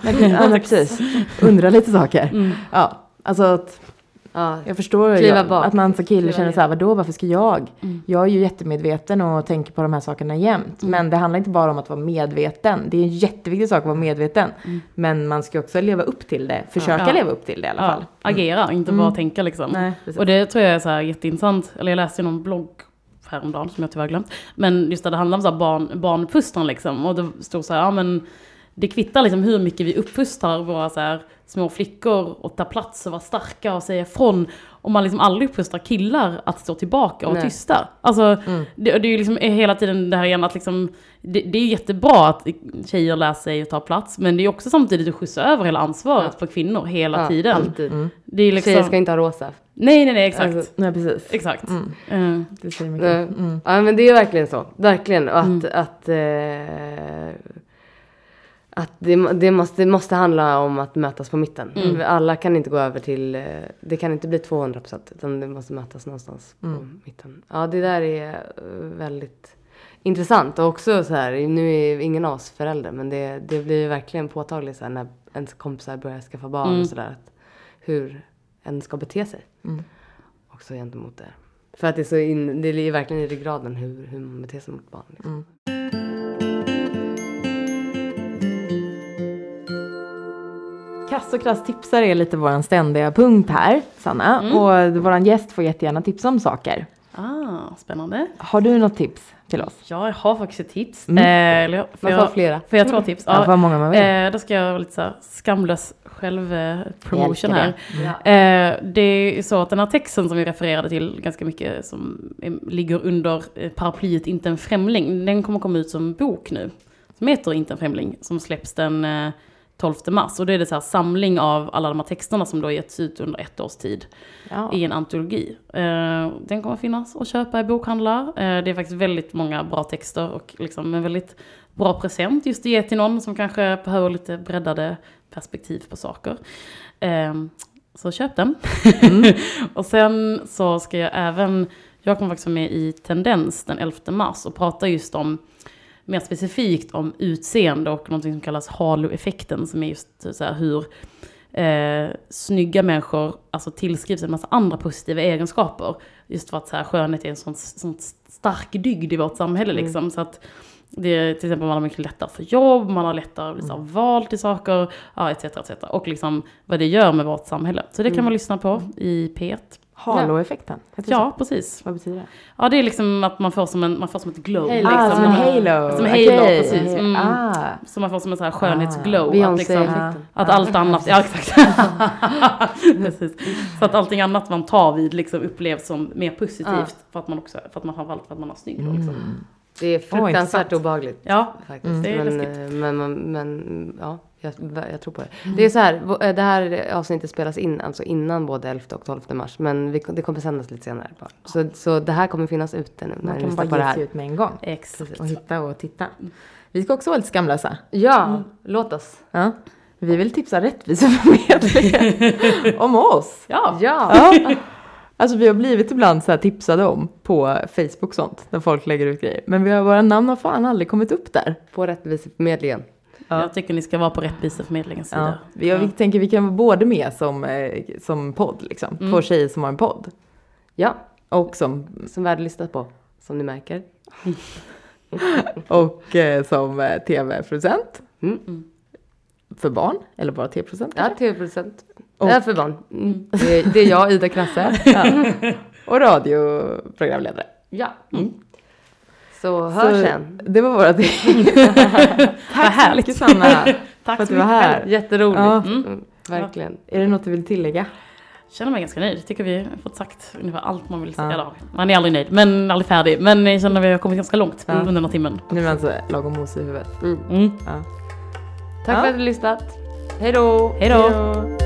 precis. Undra lite saker. Ja, alltså att... Ja, jag förstår att man som kille känner så här, vadå, varför ska jag? Jag är ju jättemedveten och tänker på de här sakerna jämt. Men det handlar inte bara om att vara medveten. Det är en jätteviktig sak att vara medveten. Men man ska också leva upp till det. Försöka leva upp till det i alla fall. Agera, inte bara tänka liksom. Nej, och det tror jag är så här jätteintressant. Eller jag läste någon blogg häromdagen som jag tyvärr glömt. Men just det handlar om så här barnfostran liksom. Och det stod så här, ja men... det kvittar liksom hur mycket vi uppfostrar våra så här små flickor och ta plats och vara starka och säga ifrån, om man liksom aldrig uppfostrar killar att stå tillbaka och vara tysta. Alltså, det är ju liksom hela tiden det här igen att liksom, det är jättebra att tjejer lär sig att ta plats, men det är också samtidigt att skjutsa över hela ansvaret på kvinnor hela tiden. Alltid. Mm. Det är liksom... Tjejer ska inte ha rosa. Nej, exakt. Alltså, nej, precis. Exakt. Det säger mycket. Ja, men det är ju verkligen så. Verkligen. Och att det måste handla om att mötas på mitten. Mm. Alla kan inte gå över till... Det kan inte bli 200%, utan det måste mötas någonstans på mitten. Ja, det där är väldigt intressant. Och också så här, nu är ingen av oss förälder, men det blir ju verkligen påtagligt så här, när ens kompisar börjar skaffa barn och sådär. Hur en ska bete sig. Också gentemot det. För att det är verkligen i graden hur man beter sig mot barn. Liksom. Kass och krass tipsar är lite våran ständiga punkt här, Sanna. Och våran gäst får jättegärna tipsa om saker. Ah, spännande. Har du något tips till oss? Ja, jag har faktiskt ett tips. Får jag två tips? Ja, för många man vill. Då ska jag lite så här skamlös självpromotion här. Det är så att den här texten som vi refererade till ganska mycket, som ligger under paraplyet Inte en främling, den kommer komma ut som bok nu. Som heter Inte en främling, som släpps den 12 mars. Och då är det så här samling av alla de här texterna som då getts ut under ett års tid i en antologi. Den kommer finnas att köpa i bokhandlar. Det är faktiskt väldigt många bra texter och liksom en väldigt bra present just att ge till någon som kanske behöver lite breddade perspektiv på saker. Så köp den. Och sen så ska jag även... Jag kommer faktiskt med i Tendens den 11 mars och prata just om mer specifikt om utseende och något som kallas haloeffekten, som är just så här hur snygga människor alltså tillskrivs en massa andra positiva egenskaper. Just för att så här, skönhet är en sån stark dygd i vårt samhälle. Liksom. Så att det, till exempel, man har mycket lättare för jobb, man har lättare liksom, val till saker, etc. Och liksom, vad det gör med vårt samhälle. Så det kan man lyssna på i P1. Halo-effekten? Ja, precis. Vad betyder det? Ja, det är liksom att man får som ett glow. Halo. Liksom. Som en halo. Som en halo, okay. Precis. Så man får som en så här skönhetsglow. Att, liksom, att allt annat... Ja, exakt. Precis. Så att allting annat man tar vid liksom, upplevs som mer positivt för att man har valt för att man har snygg. Liksom. Det är fruktansvärt obehagligt. Ja, faktiskt. Det är läskigt. Men ja. Jag tror på det. Det är så här, det här avsnittet spelas in alltså innan både 11 och 12 mars, men det kommer sändas lite senare bara. Så det här kommer finnas ute nu när man kan bara ge ut med en gång. Exakt. Och hitta och titta. Vi ska också vara lite skamlösa. Ja, låt oss. Ja. Vi vill tipsa rättvisa förmedlingen om oss. Ja. Alltså vi har blivit ibland så här tipsade om på Facebook sånt när folk lägger ut grejer, men våra namn har fan aldrig kommit upp där på rättvisa förmedlingen. Ja. Jag tycker ni ska vara på rättviseförmedlingens sida. Ja. Jag tänker vi kan vara både med som podd. Liksom. Två tjejer som har en podd. Ja. Och som värdelistat på, som ni märker. Och som tv-producent. För barn, eller bara tv-producent? Ja, tv-producent. Och, för barn. Det är jag, Ida Krasse. Och radioprogramledare. Ja. Så hörs sen. Det var våra ting. Tack härligt Sanna. Tack för att du var här. Jätteroligt. Ja. Verkligen. Är det något du vill tillägga? Jag känner mig ganska nöjd. Tycker vi har fått sagt ungefär allt man vill säga. Ja. Man är aldrig nöjd, men aldrig färdig. Men jag känner att vi har kommit ganska långt under den här timmen. Nu är vi alltså lagom mos i huvudet. Tack för att du lyssnat. Hej då.